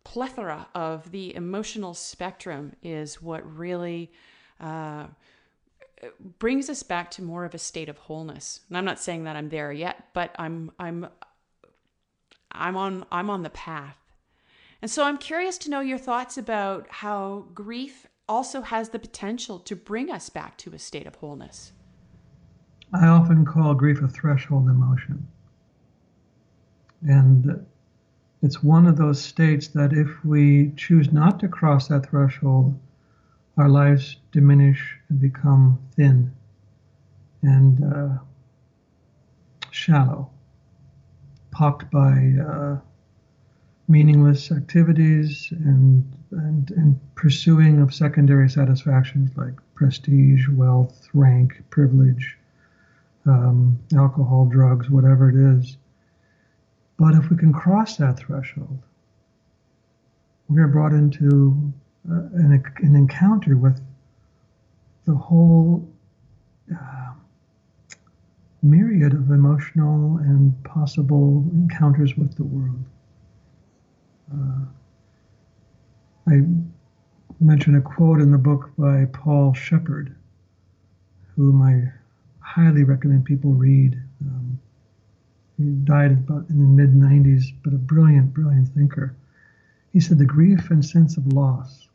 plethora of the emotional spectrum is what really, uh, brings us back to more of a state of wholeness. And I'm not saying that I'm there yet, but I'm, I'm, I'm on, I'm on the path. And so I'm curious to know your thoughts about how grief also has the potential to bring us back to a state of wholeness. I often call grief a threshold emotion. And it's one of those states that if we choose not to cross that threshold, our lives diminish and become thin and uh, shallow, pocked by uh, meaningless activities and, and and pursuing of secondary satisfactions like prestige, wealth, rank, privilege, um, alcohol, drugs, whatever it is. But if we can cross that threshold, we are brought into uh, an, an encounter with the whole uh, myriad of emotional and possible encounters with the world. Uh, I mention a quote in the book by Paul Shepard, whom I highly recommend people read. Um, he died about in the mid nineties, but a brilliant, brilliant thinker. He said, the grief and sense of loss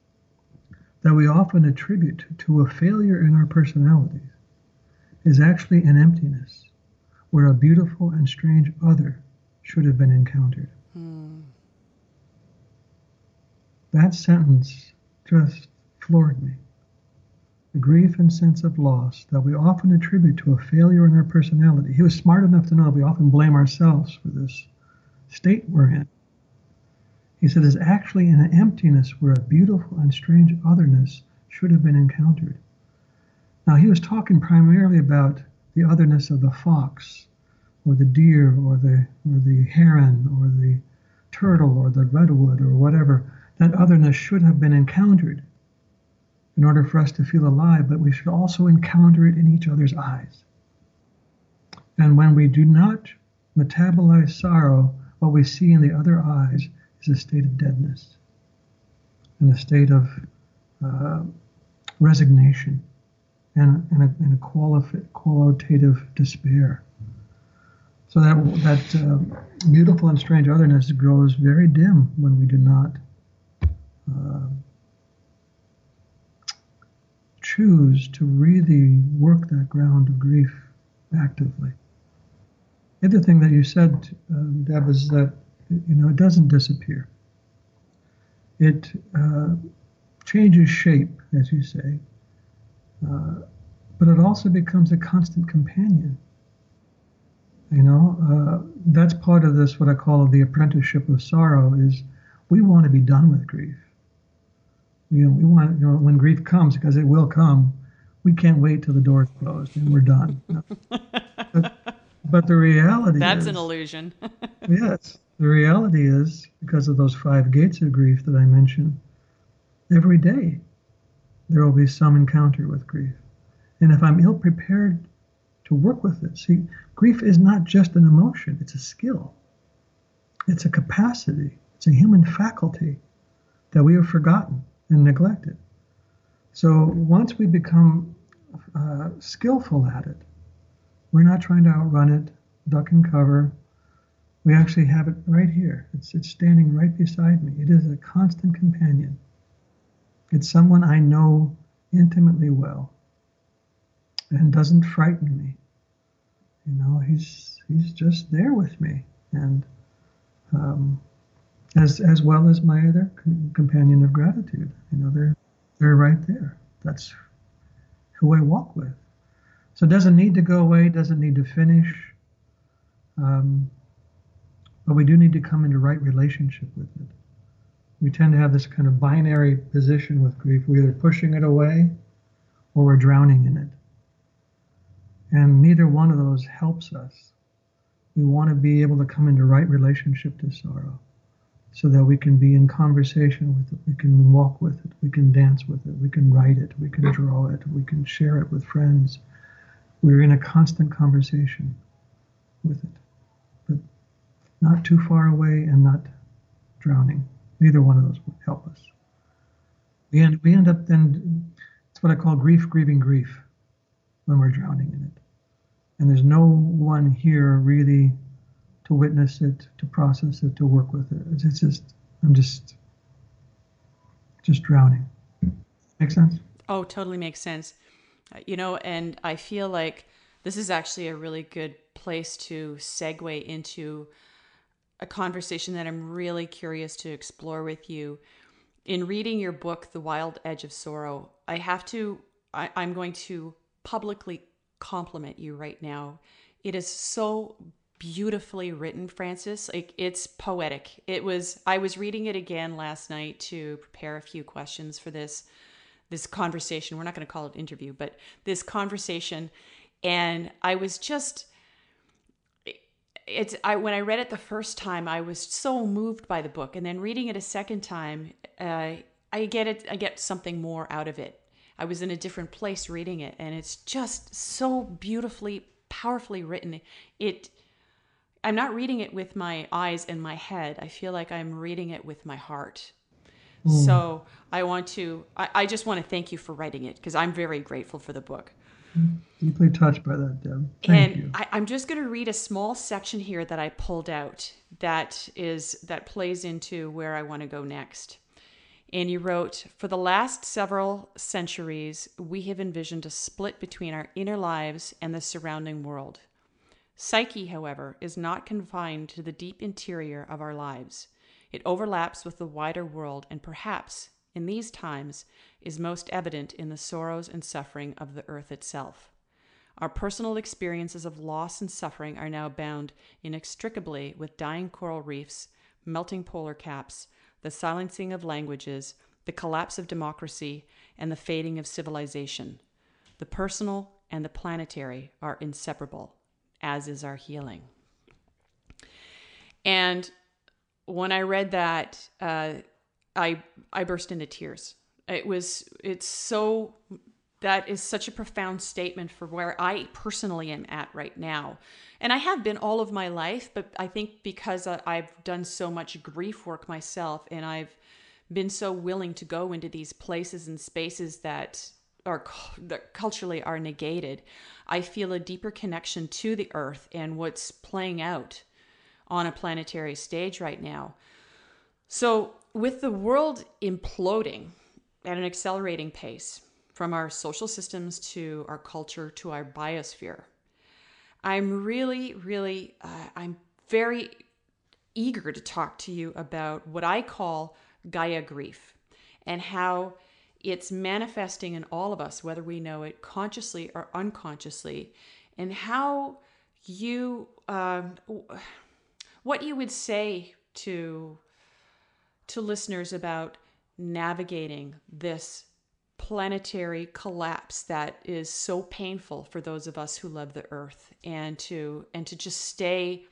that we often attribute to a failure in our personalities is actually an emptiness where a beautiful and strange other should have been encountered. Mm. That sentence just floored me. The grief and sense of loss that we often attribute to a failure in our personality. He was smart enough to know we often blame ourselves for this state we're in. He said, it's actually in an emptiness where a beautiful and strange otherness should have been encountered. Now, he was talking primarily about the otherness of the fox or the deer or the, or the heron or the turtle or the redwood or whatever. That otherness should have been encountered in order for us to feel alive, but we should also encounter it in each other's eyes. And when we do not metabolize sorrow, what we see in the other eyes is a state of deadness and a state of uh, resignation and, and a, and a qualif- qualitative despair. So that, that uh, beautiful and strange otherness grows very dim when we do not Uh, choose to really work that ground of grief actively. The other thing that you said, um, Deb, is that, you know, it doesn't disappear. It uh, changes shape, as you say, uh, but it also becomes a constant companion. You know, uh, that's part of this, what I call the apprenticeship of sorrow, is we want to be done with grief. You know, we want, you know, when grief comes, because it will come, we can't wait till the door's closed and we're done. No. but, but the reality That's is... That's an illusion. Yes. The reality is, because of those five gates of grief that I mentioned, every day there will be some encounter with grief. And if I'm ill-prepared to work with it. See, grief is not just an emotion, it's a skill. It's a capacity, it's a human faculty that we have forgotten and neglected. So once we become uh, skillful at it, we're not trying to outrun it, duck and cover. We actually have it right here. It's, it's standing right beside me. It is a constant companion. It's someone I know intimately well and doesn't frighten me. You know, he's he's just there with me, and um, as as well as my other com- companion of gratitude. You know, they're they're right there. That's who I walk with. So it doesn't need to go away. Doesn't need to finish. Um, But we do need to come into right relationship with it. We tend to have this kind of binary position with grief. We're either pushing it away or we're drowning in it. And neither one of those helps us. We want to be able to come into right relationship to sorrow so that we can be in conversation with it, we can walk with it, we can dance with it, we can write it, we can draw it, we can share it with friends. We're in a constant conversation with it. Not too far away and not drowning. Neither one of those would help us. We end, we end up then, it's what I call grief, grieving grief, when we're drowning in it. And there's no one here really to witness it, to process it, to work with it. It's just, I'm just, just drowning. Make sense? Oh, totally makes sense. You know, and I feel like this is actually a really good place to segue into a conversation that I'm really curious to explore with you. In reading your book, The Wild Edge of Sorrow, I have to, I, I'm going to publicly compliment you right now. It is so beautifully written, Francis. Like, it's poetic. It was, I was reading it again last night to prepare a few questions for this, this conversation. We're not going to call it interview, but this conversation. And I was just, It's I when I read it the first time, I was so moved by the book, and then reading it a second time, uh, I get it. I get something more out of it. I was in a different place reading it, and it's just so beautifully, powerfully written. It. I'm not reading it with my eyes and my head. I feel like I'm reading it with my heart. Mm. So I want to. I, I just want to thank you for writing it, because I'm very grateful for the book. Deeply touched by that, Deb. Thank and you. I, I'm just going to read a small section here that I pulled out that is that plays into where I want to go next. And you wrote, "For the last several centuries, we have envisioned a split between our inner lives and the surrounding world. Psyche, however, is not confined to the deep interior of our lives. It overlaps with the wider world, and perhaps in these times is most evident in the sorrows and suffering of the earth itself. Our personal experiences of loss and suffering are now bound inextricably with dying coral reefs, melting polar caps, the silencing of languages, the collapse of democracy, and the fading of civilization. The personal and the planetary are inseparable, as is our healing." And when I read that, uh, I I burst into tears. It was, it's so, that is such a profound statement for where I personally am at right now. And I have been all of my life, but I think because I've done so much grief work myself, and I've been so willing to go into these places and spaces that are that culturally are negated, I feel a deeper connection to the earth and what's playing out on a planetary stage right now. So with the world imploding at an accelerating pace, from our social systems to our culture to our biosphere, I'm really, really, uh, I'm very eager to talk to you about what I call Gaia grief, and how it's manifesting in all of us, whether we know it consciously or unconsciously, and how you, um, what you would say to to listeners about navigating this planetary collapse that is so painful for those of us who love the earth, and to and to just stay,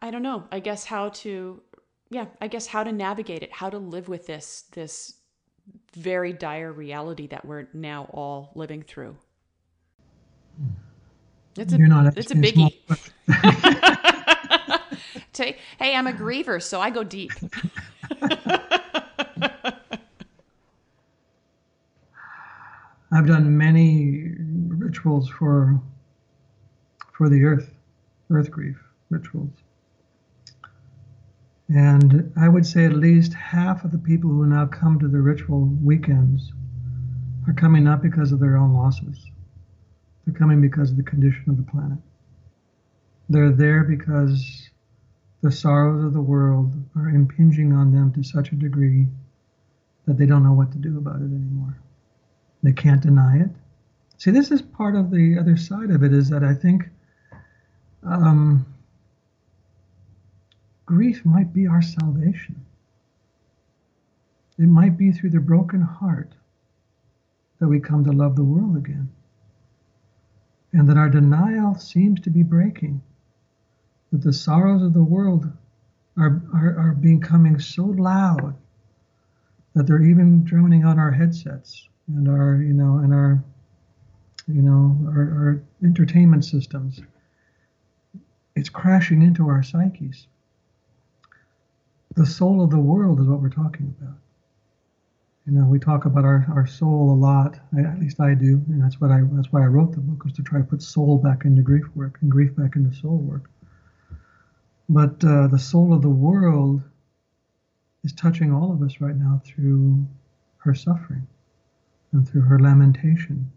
I don't know, I guess how to, yeah, I guess how to navigate it, how to live with this, this very dire reality that we're now all living through. It's a, You're not it's a biggie. Hey, I'm a griever, so I go deep. I've done many rituals for for the earth, earth grief rituals. And I would say at least half of the people who now come to the ritual weekends are coming not because of their own losses. They're coming because of the condition of the planet. They're there because the sorrows of the world are impinging on them to such a degree that they don't know what to do about it anymore. They can't deny it. See, this is part of the other side of it, is that I think um, grief might be our salvation. It might be through the broken heart that we come to love the world again. And that our denial seems to be breaking. That the sorrows of the world are, are, are becoming so loud that they're even droning out our headsets and our, you know, and our, you know, our, our entertainment systems. It's crashing into our psyches. The soul of the world is what we're talking about. You know, we talk about our, our soul a lot, I, at least I do, and that's what I that's why I wrote the book, was to try to put soul back into grief work and grief back into soul work. But uh, the soul of the world is touching all of us right now through her suffering and through her lamentation,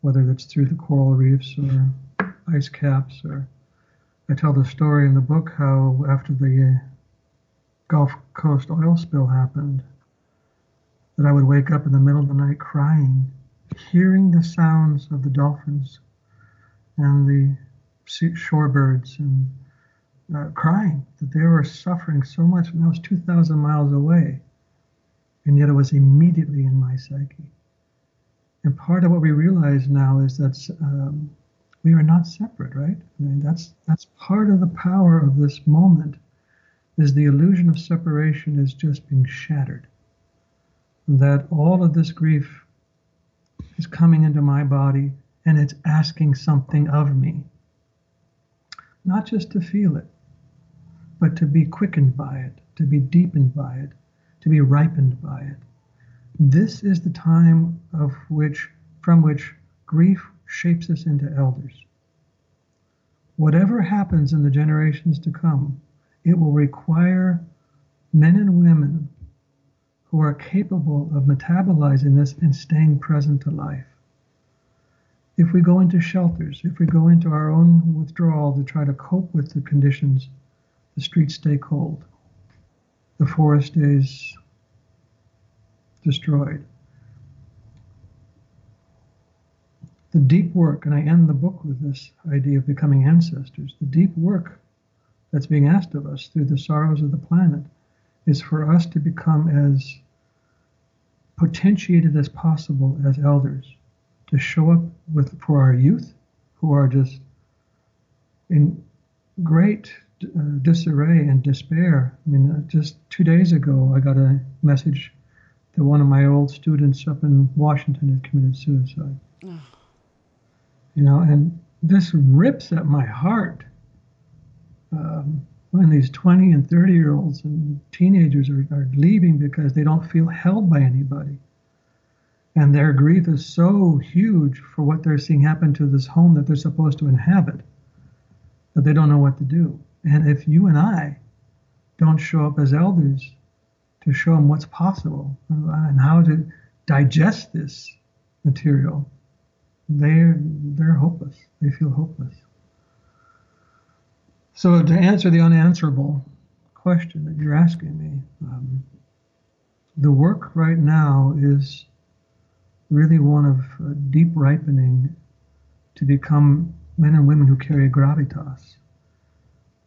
whether that's through the coral reefs or ice caps. Or I tell the story in the book how after the Gulf Coast oil spill happened, that I would wake up in the middle of the night crying, hearing the sounds of the dolphins and the shorebirds and Uh, crying that they were suffering so much, and that was two thousand miles away, and yet it was immediately in my psyche. And part of what we realize now is that um, we are not separate, right? I mean, that's that's part of the power of this moment, is the illusion of separation is just being shattered. That all of this grief is coming into my body, and it's asking something of me, not just to feel it, but to be quickened by it, to be deepened by it, to be ripened by it. This is the time of which, from which grief shapes us into elders. Whatever happens in the generations to come, it will require men and women who are capable of metabolizing this and staying present to life. If we go into shelters, if we go into our own withdrawal to try to cope with the conditions, the streets stay cold, the forest stays destroyed. The deep work, and I end the book with this idea of becoming ancestors, the deep work that's being asked of us through the sorrows of the planet is for us to become as potentiated as possible as elders, to show up with for our youth, who are just in great uh, disarray and despair. I mean, uh, just two days ago, I got a message that one of my old students up in Washington had committed suicide. Oh. You know, and this rips at my heart um, when these twenty and thirty-year-olds and teenagers are, are leaving because they don't feel held by anybody. And their grief is so huge for what they're seeing happen to this home that they're supposed to inhabit that they don't know what to do. And if you and I don't show up as elders to show them what's possible and how to digest this material, they're, they're hopeless. They feel hopeless. So to answer the unanswerable question that you're asking me, um, the work right now is really one of deep ripening to become men and women who carry gravitas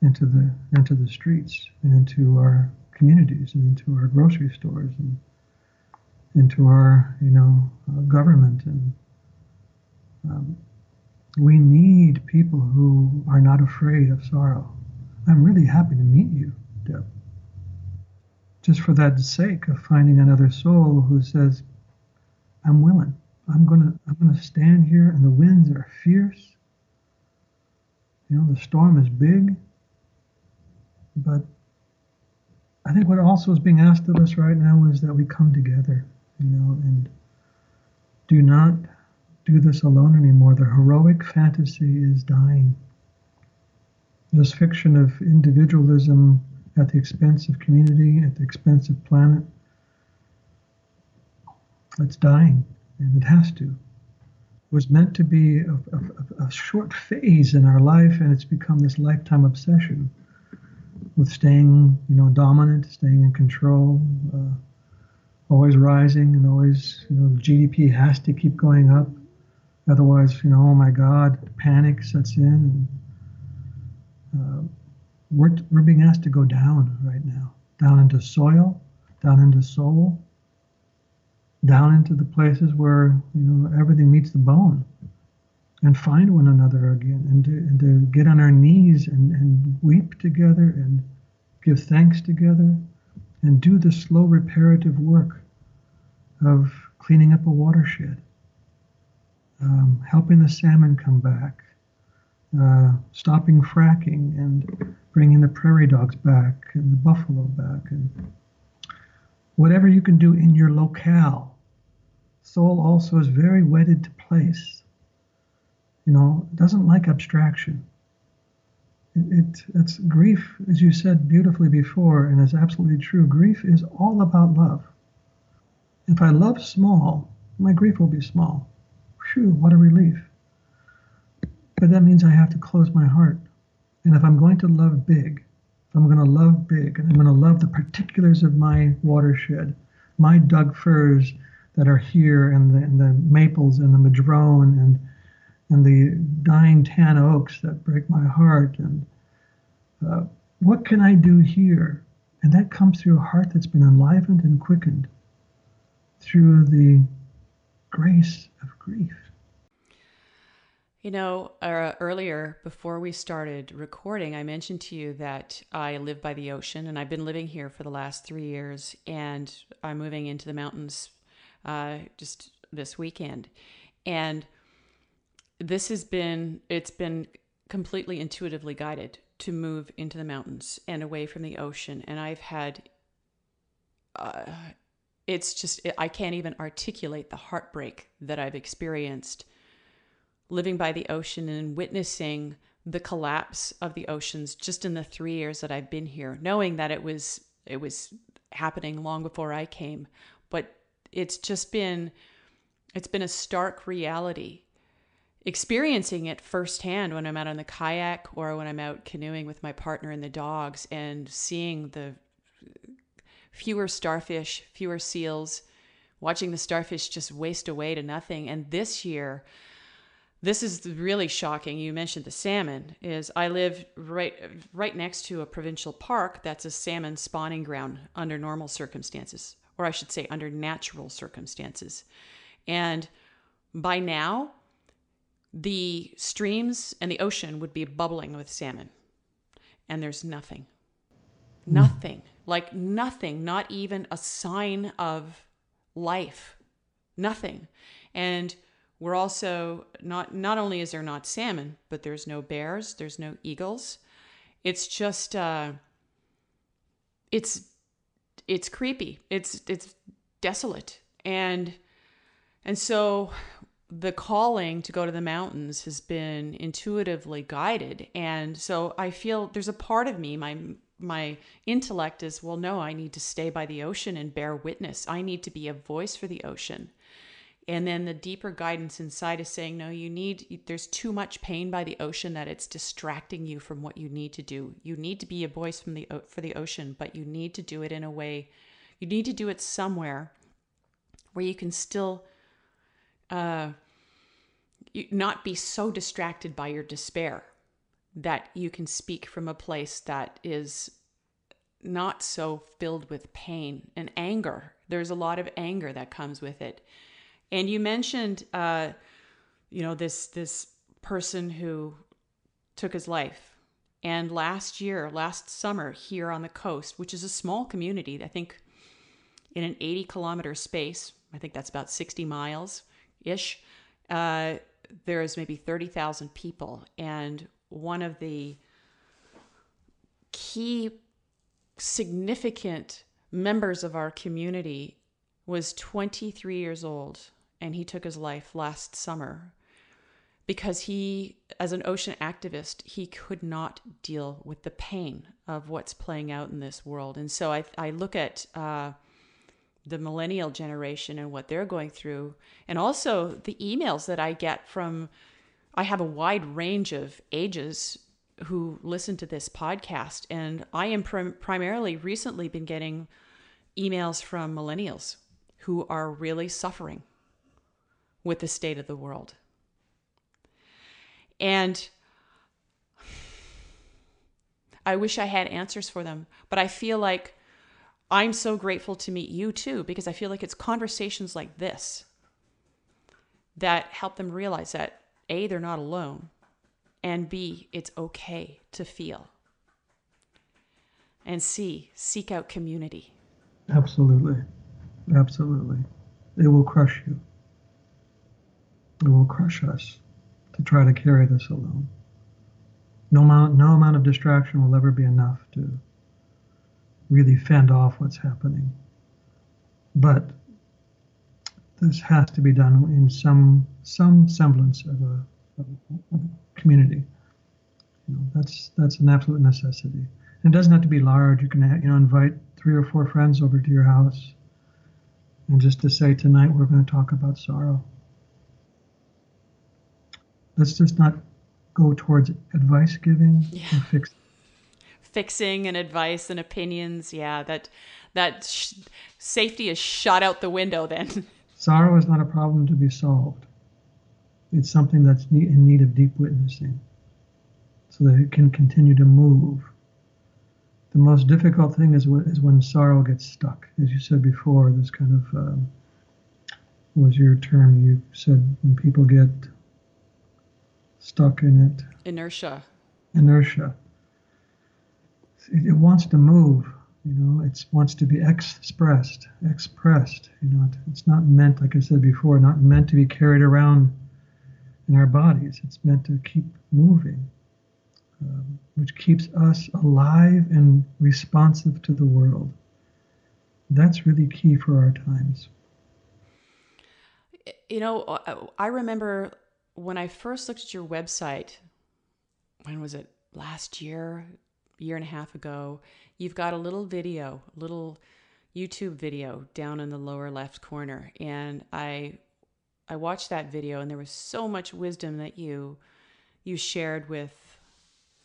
into the into the streets and into our communities and into our grocery stores and into our you know uh, government. And um, we need people who are not afraid of sorrow. I'm really happy to meet you, Deb, just for that sake of finding another soul who says, I'm willing. I'm gonna I'm gonna stand here, and the winds are fierce. You know, the storm is big. But I think what also is being asked of us right now is that we come together, you know, and do not do this alone anymore. The heroic fantasy is dying. This fiction of individualism at the expense of community, at the expense of planet, it's dying, and it has to. It was meant to be a, a, a short phase in our life, and it's become this lifetime obsession with staying, you know, dominant, staying in control, uh, always rising, and always, you know, G D P has to keep going up. Otherwise, you know, oh my God, panic sets in. And, uh, we're, we're being asked to go down right now, down into soil, down into soul, down into the places where, you know, everything meets the bone, and find one another again, and to, and to get on our knees and, and weep together and give thanks together and do the slow reparative work of cleaning up a watershed, um, helping the salmon come back, uh, stopping fracking and bringing the prairie dogs back and the buffalo back, and whatever you can do in your locale. Soul also is very wedded to place. You know, doesn't like abstraction. It, it it's grief, as you said beautifully before, and it's absolutely true. Grief is all about love. If I love small, my grief will be small. Phew, what a relief. But that means I have to close my heart. And if I'm going to love big, if I'm going to love big, and I'm going to love the particulars of my watershed, my Doug firs that are here, and the, and the maples and the madrone, and and the dying tan oaks that break my heart, and uh, what can I do here? And that comes through a heart that's been enlivened and quickened through the grace of grief. You know, uh, earlier, before we started recording, I mentioned to you that I live by the ocean, and I've been living here for the last three years, and I'm moving into the mountains uh, just this weekend. And this has been, it's been completely intuitively guided to move into the mountains and away from the ocean. And I've had, uh, it's just, I can't even articulate the heartbreak that I've experienced living by the ocean and witnessing the collapse of the oceans just in the three years that I've been here, knowing that it was it was happening long before I came. But it's just been, it's been a stark reality, experiencing it firsthand when I'm out on the kayak or when I'm out canoeing with my partner and the dogs, and seeing the fewer starfish, fewer seals, watching the starfish just waste away to nothing. And this year, this is really shocking. You mentioned the salmon. Is I live right right next to a provincial park that's a salmon spawning ground under normal circumstances, or I should say under natural circumstances. And by now, the streams and the ocean would be bubbling with salmon. And there's nothing. Mm. Nothing. Like nothing. Not even a sign of life. Nothing. And we're also, not not only is there not salmon, but there's no bears, there's no eagles. It's just, uh, it's it's creepy. It's it's desolate. And and so the calling to go to the mountains has been intuitively guided. And so I feel there's a part of me, my my intellect is, well, no, I need to stay by the ocean and bear witness. I need to be a voice for the ocean. And then the deeper guidance inside is saying, no, you need, there's too much pain by the ocean that it's distracting you from what you need to do. You need to be a voice from the, for the ocean, but you need to do it in a way, you need to do it somewhere where you can still uh, not be so distracted by your despair that you can speak from a place that is not so filled with pain and anger. There's a lot of anger that comes with it. And you mentioned, uh, you know, this this person who took his life. And last year, last summer, here on the coast, which is a small community, I think in an eighty kilometer space, I think that's about sixty miles, ish, uh, there is maybe thirty thousand people. And one of the key significant members of our community was twenty-three years old, and he took his life last summer because he, as an ocean activist, he could not deal with the pain of what's playing out in this world. And so I, I look at uh, the millennial generation and what they're going through, and also the emails that I get from, I have a wide range of ages who listen to this podcast, and I am prim- primarily recently been getting emails from millennials who are really suffering with the state of the world. And I wish I had answers for them, but I feel like I'm so grateful to meet you too, because I feel like it's conversations like this that help them realize that A, they're not alone, and B, it's okay to feel. And C, seek out community. Absolutely. Absolutely. It will crush you. It will crush us to try to carry this alone. No amount, no amount of distraction will ever be enough to really fend off what's happening. But this has to be done in some some semblance of a, of a, of a community. You know, that's that's an absolute necessity. And it doesn't have to be large. You can you know invite three or four friends over to your house, and just to say, tonight we're going to talk about sorrow. Let's just not go towards advice giving yeah. and fix. Fixing and advice and opinions. Yeah, that that sh- safety is shot out the window then. Sorrow is not a problem to be solved. It's something that's need- in need of deep witnessing so that it can continue to move. The most difficult thing is, wh- is when sorrow gets stuck. As you said before, this kind of, um, what was your term? You said when people get stuck in it. Inertia. Inertia. It, it wants to move, you know, it wants to be expressed, expressed, you know, it, it's not meant, like I said before, not meant to be carried around in our bodies. It's meant to keep moving, um, which keeps us alive and responsive to the world. That's really key for our times. You know, I remember when I first looked at your website, when was it? Last year, year and a half ago, you've got a little video, little YouTube video down in the lower left corner. And I I watched that video, and there was so much wisdom that you you shared with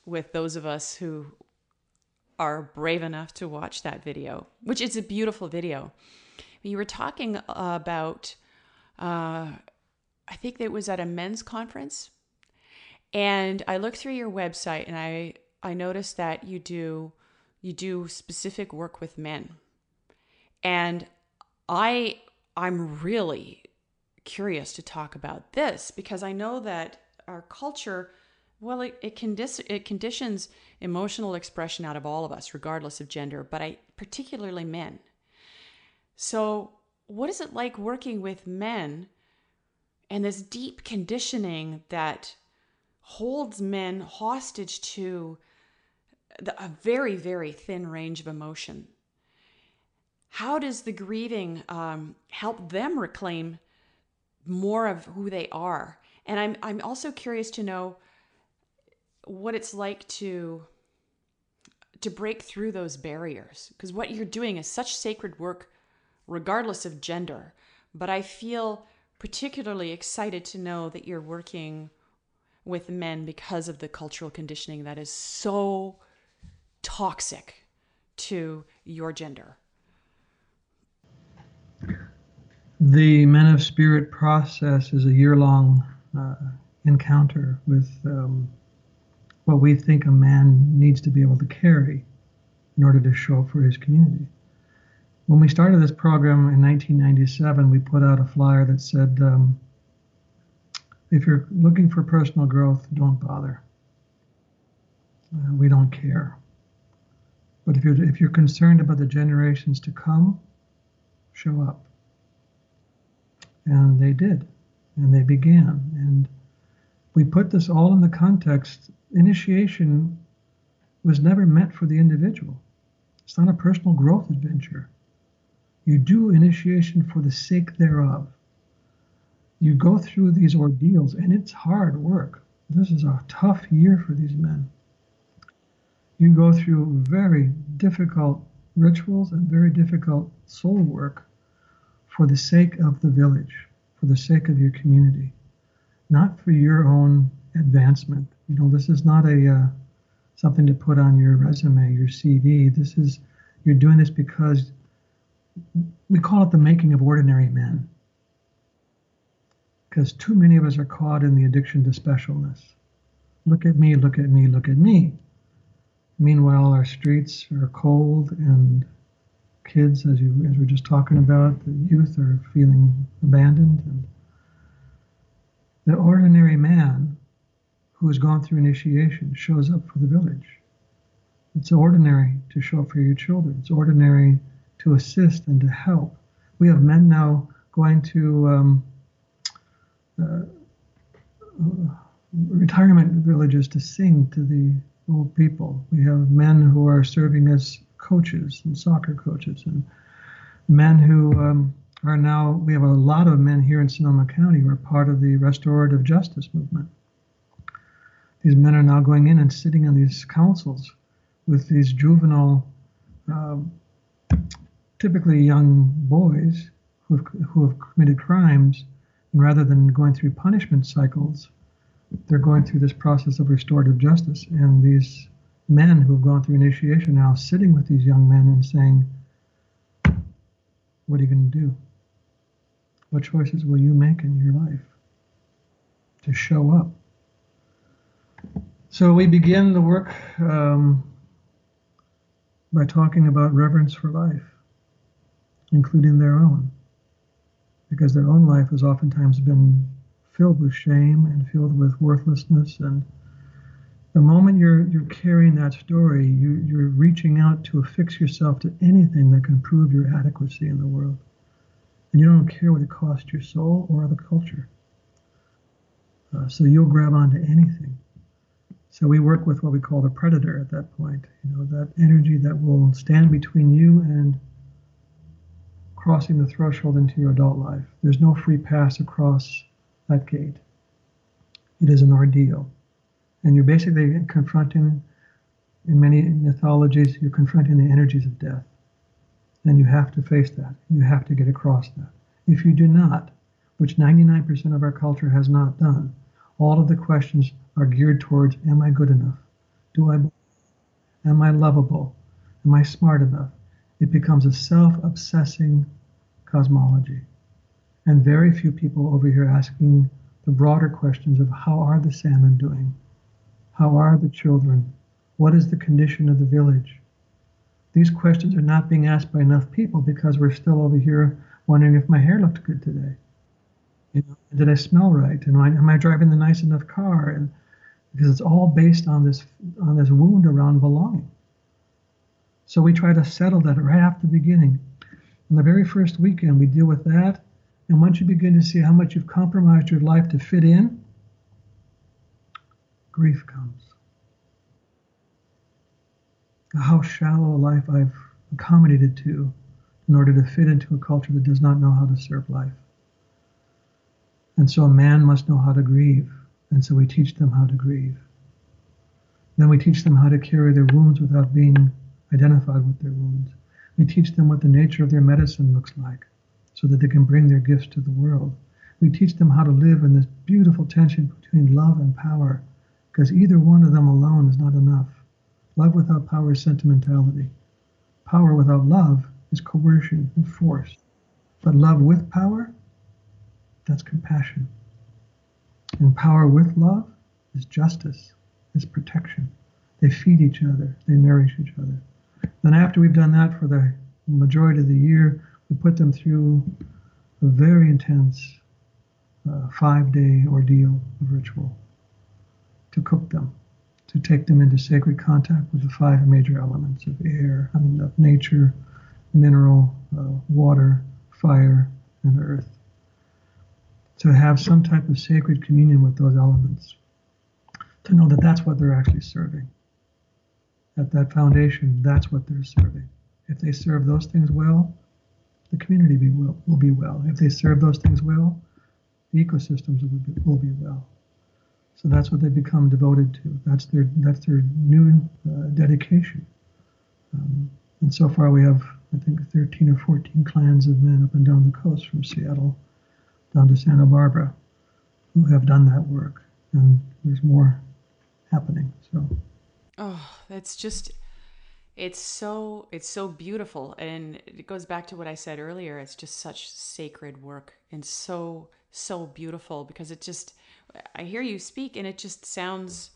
with those of us who are brave enough to watch that video, which is a beautiful video. You were talking about, uh, I think it was at a men's conference, and I looked through your website, and I, I noticed that you do, you do specific work with men. And I, I'm really curious to talk about this, because I know that our culture, well, it, it, condi- it conditions emotional expression out of all of us, regardless of gender, but I, particularly men. So what is it like working with men and this deep conditioning that holds men hostage to the, a very, very thin range of emotion? How does the grieving um, help them reclaim more of who they are? And I'm I'm also curious to know what it's like to to break through those barriers, because what you're doing is such sacred work, regardless of gender. But I feel particularly excited to know that you're working with men because of the cultural conditioning that is so toxic to your gender. The Men of Spirit process is a year-long uh, encounter with um, what we think a man needs to be able to carry in order to show up for his community. When we started this program in nineteen ninety-seven, we put out a flyer that said, um, if you're looking for personal growth, don't bother. Uh, we don't care. But if you're, if you're concerned about the generations to come, show up. And they did. and they began. And we put this all in the context. Initiation was never meant for the individual. It's not a personal growth adventure. You do initiation for the sake thereof. You go through these ordeals, and it's hard work. This is a tough year for these men. You go through very difficult rituals and very difficult soul work for the sake of the village, for the sake of your community, not for your own advancement. You know, this is not a uh, something to put on your resume, your C V. This is, you're doing this because we call it the making of ordinary men, because too many of us are caught in the addiction to specialness. Look at me, look at me, look at me. Meanwhile, our streets are cold, and kids, as you as we were just talking about, the youth are feeling abandoned. And the ordinary man who has gone through initiation shows up for the village. It's ordinary to show up for your children. It's ordinary to assist and to help. We have men now going to um, uh, retirement villages to sing to the old people. We have men who are serving as coaches and soccer coaches, and men who um, are now, we have a lot of men here in Sonoma County who are part of the restorative justice movement. These men are now going in and sitting on these councils with these juvenile, um, typically young boys who have, who have committed crimes, and rather than going through punishment cycles, they're going through this process of restorative justice. And these men who've gone through initiation now sitting with these young men and saying, what are you going to do? What choices will you make in your life to show up? So we begin the work um, by talking about reverence for life, including their own, because their own life has oftentimes been filled with shame and filled with worthlessness. And the moment you're you're carrying that story, you, you're reaching out to affix yourself to anything that can prove your adequacy in the world. And you don't care what it costs your soul or the culture. Uh, so you'll grab onto anything. So we work with what we call the predator at that point, you know, that energy that will stand between you and crossing the threshold into your adult life. There's no free pass across that gate. It is an ordeal. And you're basically confronting, in many mythologies, you're confronting the energies of death. And you have to face that. You have to get across that. If you do not, which ninety-nine percent of our culture has not done, all of the questions are geared towards, am I good enough? Do I, am I lovable? Am I smart enough? It becomes a self-obsessing cosmology. And very few people over here asking the broader questions of how are the salmon doing? How are the children? What is the condition of the village? These questions are not being asked by enough people because we're still over here wondering if my hair looked good today. You know, did I smell right? And am I driving a nice enough car? And because it's all based on this on this wound around belonging. So we try to settle that right after the beginning. On the very first weekend, we deal with that. And once you begin to see how much you've compromised your life to fit in, grief comes. How shallow a life I've accommodated to in order to fit into a culture that does not know how to serve life. And so a man must know how to grieve. And so we teach them how to grieve. Then we teach them how to carry their wounds without being identified with their wounds. We teach them what the nature of their medicine looks like, so that they can bring their gifts to the world. We teach them how to live in this beautiful tension between love and power, because either one of them alone is not enough. Love without power is sentimentality. Power without love is coercion and force. But love with power, that's compassion. And power with love is justice, is protection. They feed each other, they nourish each other. Then after we've done that for the majority of the year, we put them through a very intense uh, five-day ordeal of ritual to cook them, to take them into sacred contact with the five major elements of air, I mean, of nature, mineral, uh, water, fire, and earth. to have some type of sacred communion with those elements, to know that that's what they're actually serving. At that foundation, that's what they're serving. If they serve those things well, the community be will, will be well. If they serve those things well, the ecosystems will be, will be well. So that's what they become devoted to. That's their that's their new uh, dedication. Um, and so far we have, I think, thirteen or fourteen clans of men up and down the coast from Seattle down to Santa Barbara who have done that work. And there's more happening. So. Oh, that's just, it's so, it's so beautiful. And it goes back to what I said earlier. It's just such sacred work and so, so beautiful, because it just, I hear you speak and it just sounds,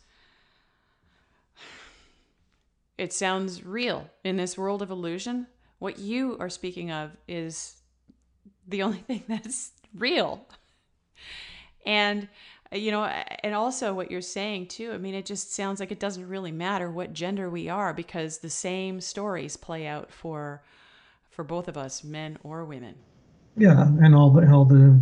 it sounds real in this world of illusion. What you are speaking of is the only thing that's real. And, you know, and also what you're saying too, I mean, it just sounds like it doesn't really matter what gender we are, because the same stories play out for, for both of us, men or women. Yeah. And all the, all the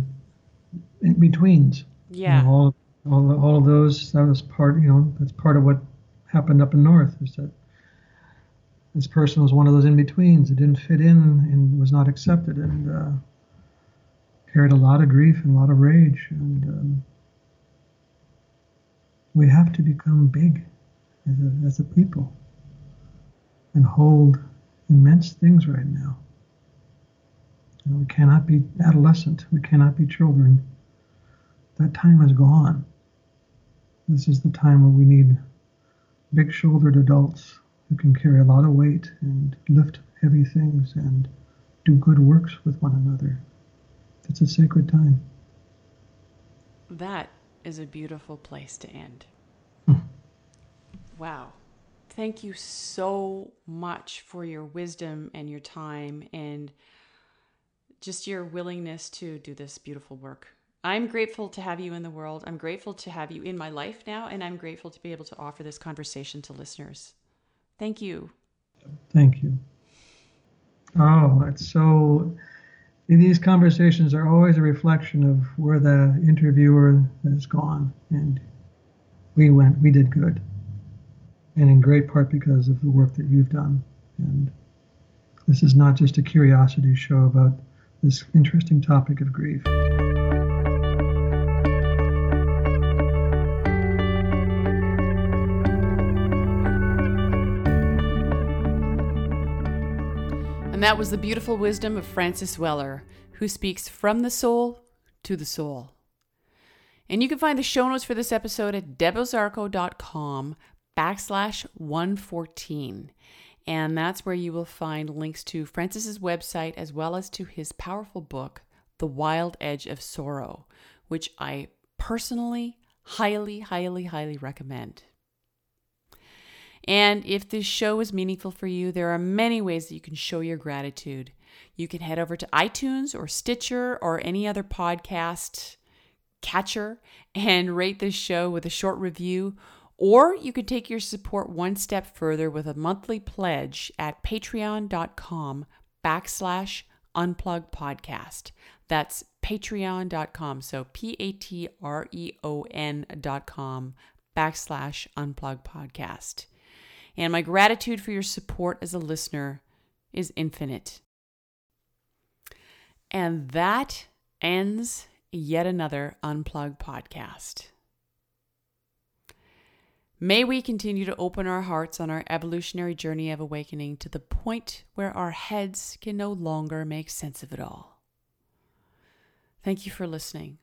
in-betweens. Yeah. You know, all, all, all of those, that was part, you know, that's part of what happened up in North, is that this person was one of those in-betweens. It didn't fit in and was not accepted, and uh, carried a lot of grief and a lot of rage. And um, we have to become big as a, as a people and hold immense things right now. You know, we cannot be adolescent. We cannot be children. That time is gone. This is the time where we need big-shouldered adults who can carry a lot of weight and lift heavy things and do good works with one another. It's a sacred time. That is a beautiful place to end. Hmm. Wow. Thank you so much for your wisdom and your time and just your willingness to do this beautiful work. I'm grateful to have you in the world. I'm grateful to have you in my life now, and I'm grateful to be able to offer this conversation to listeners. Thank you. Thank you. Oh, it's so, these conversations are always a reflection of where the interviewer has gone, and we went, we did good, and in great part because of the work that you've done. And this is not just a curiosity show about this interesting topic of grief. And that was the beautiful wisdom of Francis Weller, who speaks from the soul to the soul. And you can find the show notes for this episode at debozarko.com backslash 114. And that's where you will find links to Francis's website as well as to his powerful book, The Wild Edge of Sorrow, which I personally highly, highly, highly recommend. And if this show is meaningful for you, there are many ways that you can show your gratitude. You can head over to iTunes or Stitcher or any other podcast catcher and rate this show with a short review. Or you can take your support one step further with a monthly pledge at patreon.com backslash unplugged podcast. That's patreon dot com. So P-A-T-R-E-O-N dot com backslash unplugged podcast. And my gratitude for your support as a listener is infinite. And that ends yet another Unplugged podcast. May we continue to open our hearts on our evolutionary journey of awakening to the point where our heads can no longer make sense of it all. Thank you for listening.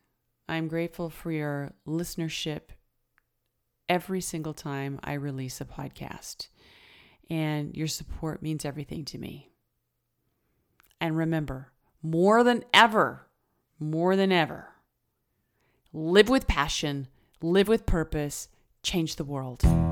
I'm grateful for your listenership every single time I release a podcast, and your support means everything to me. And remember, more than ever, more than ever, live with passion, live with purpose, change the world.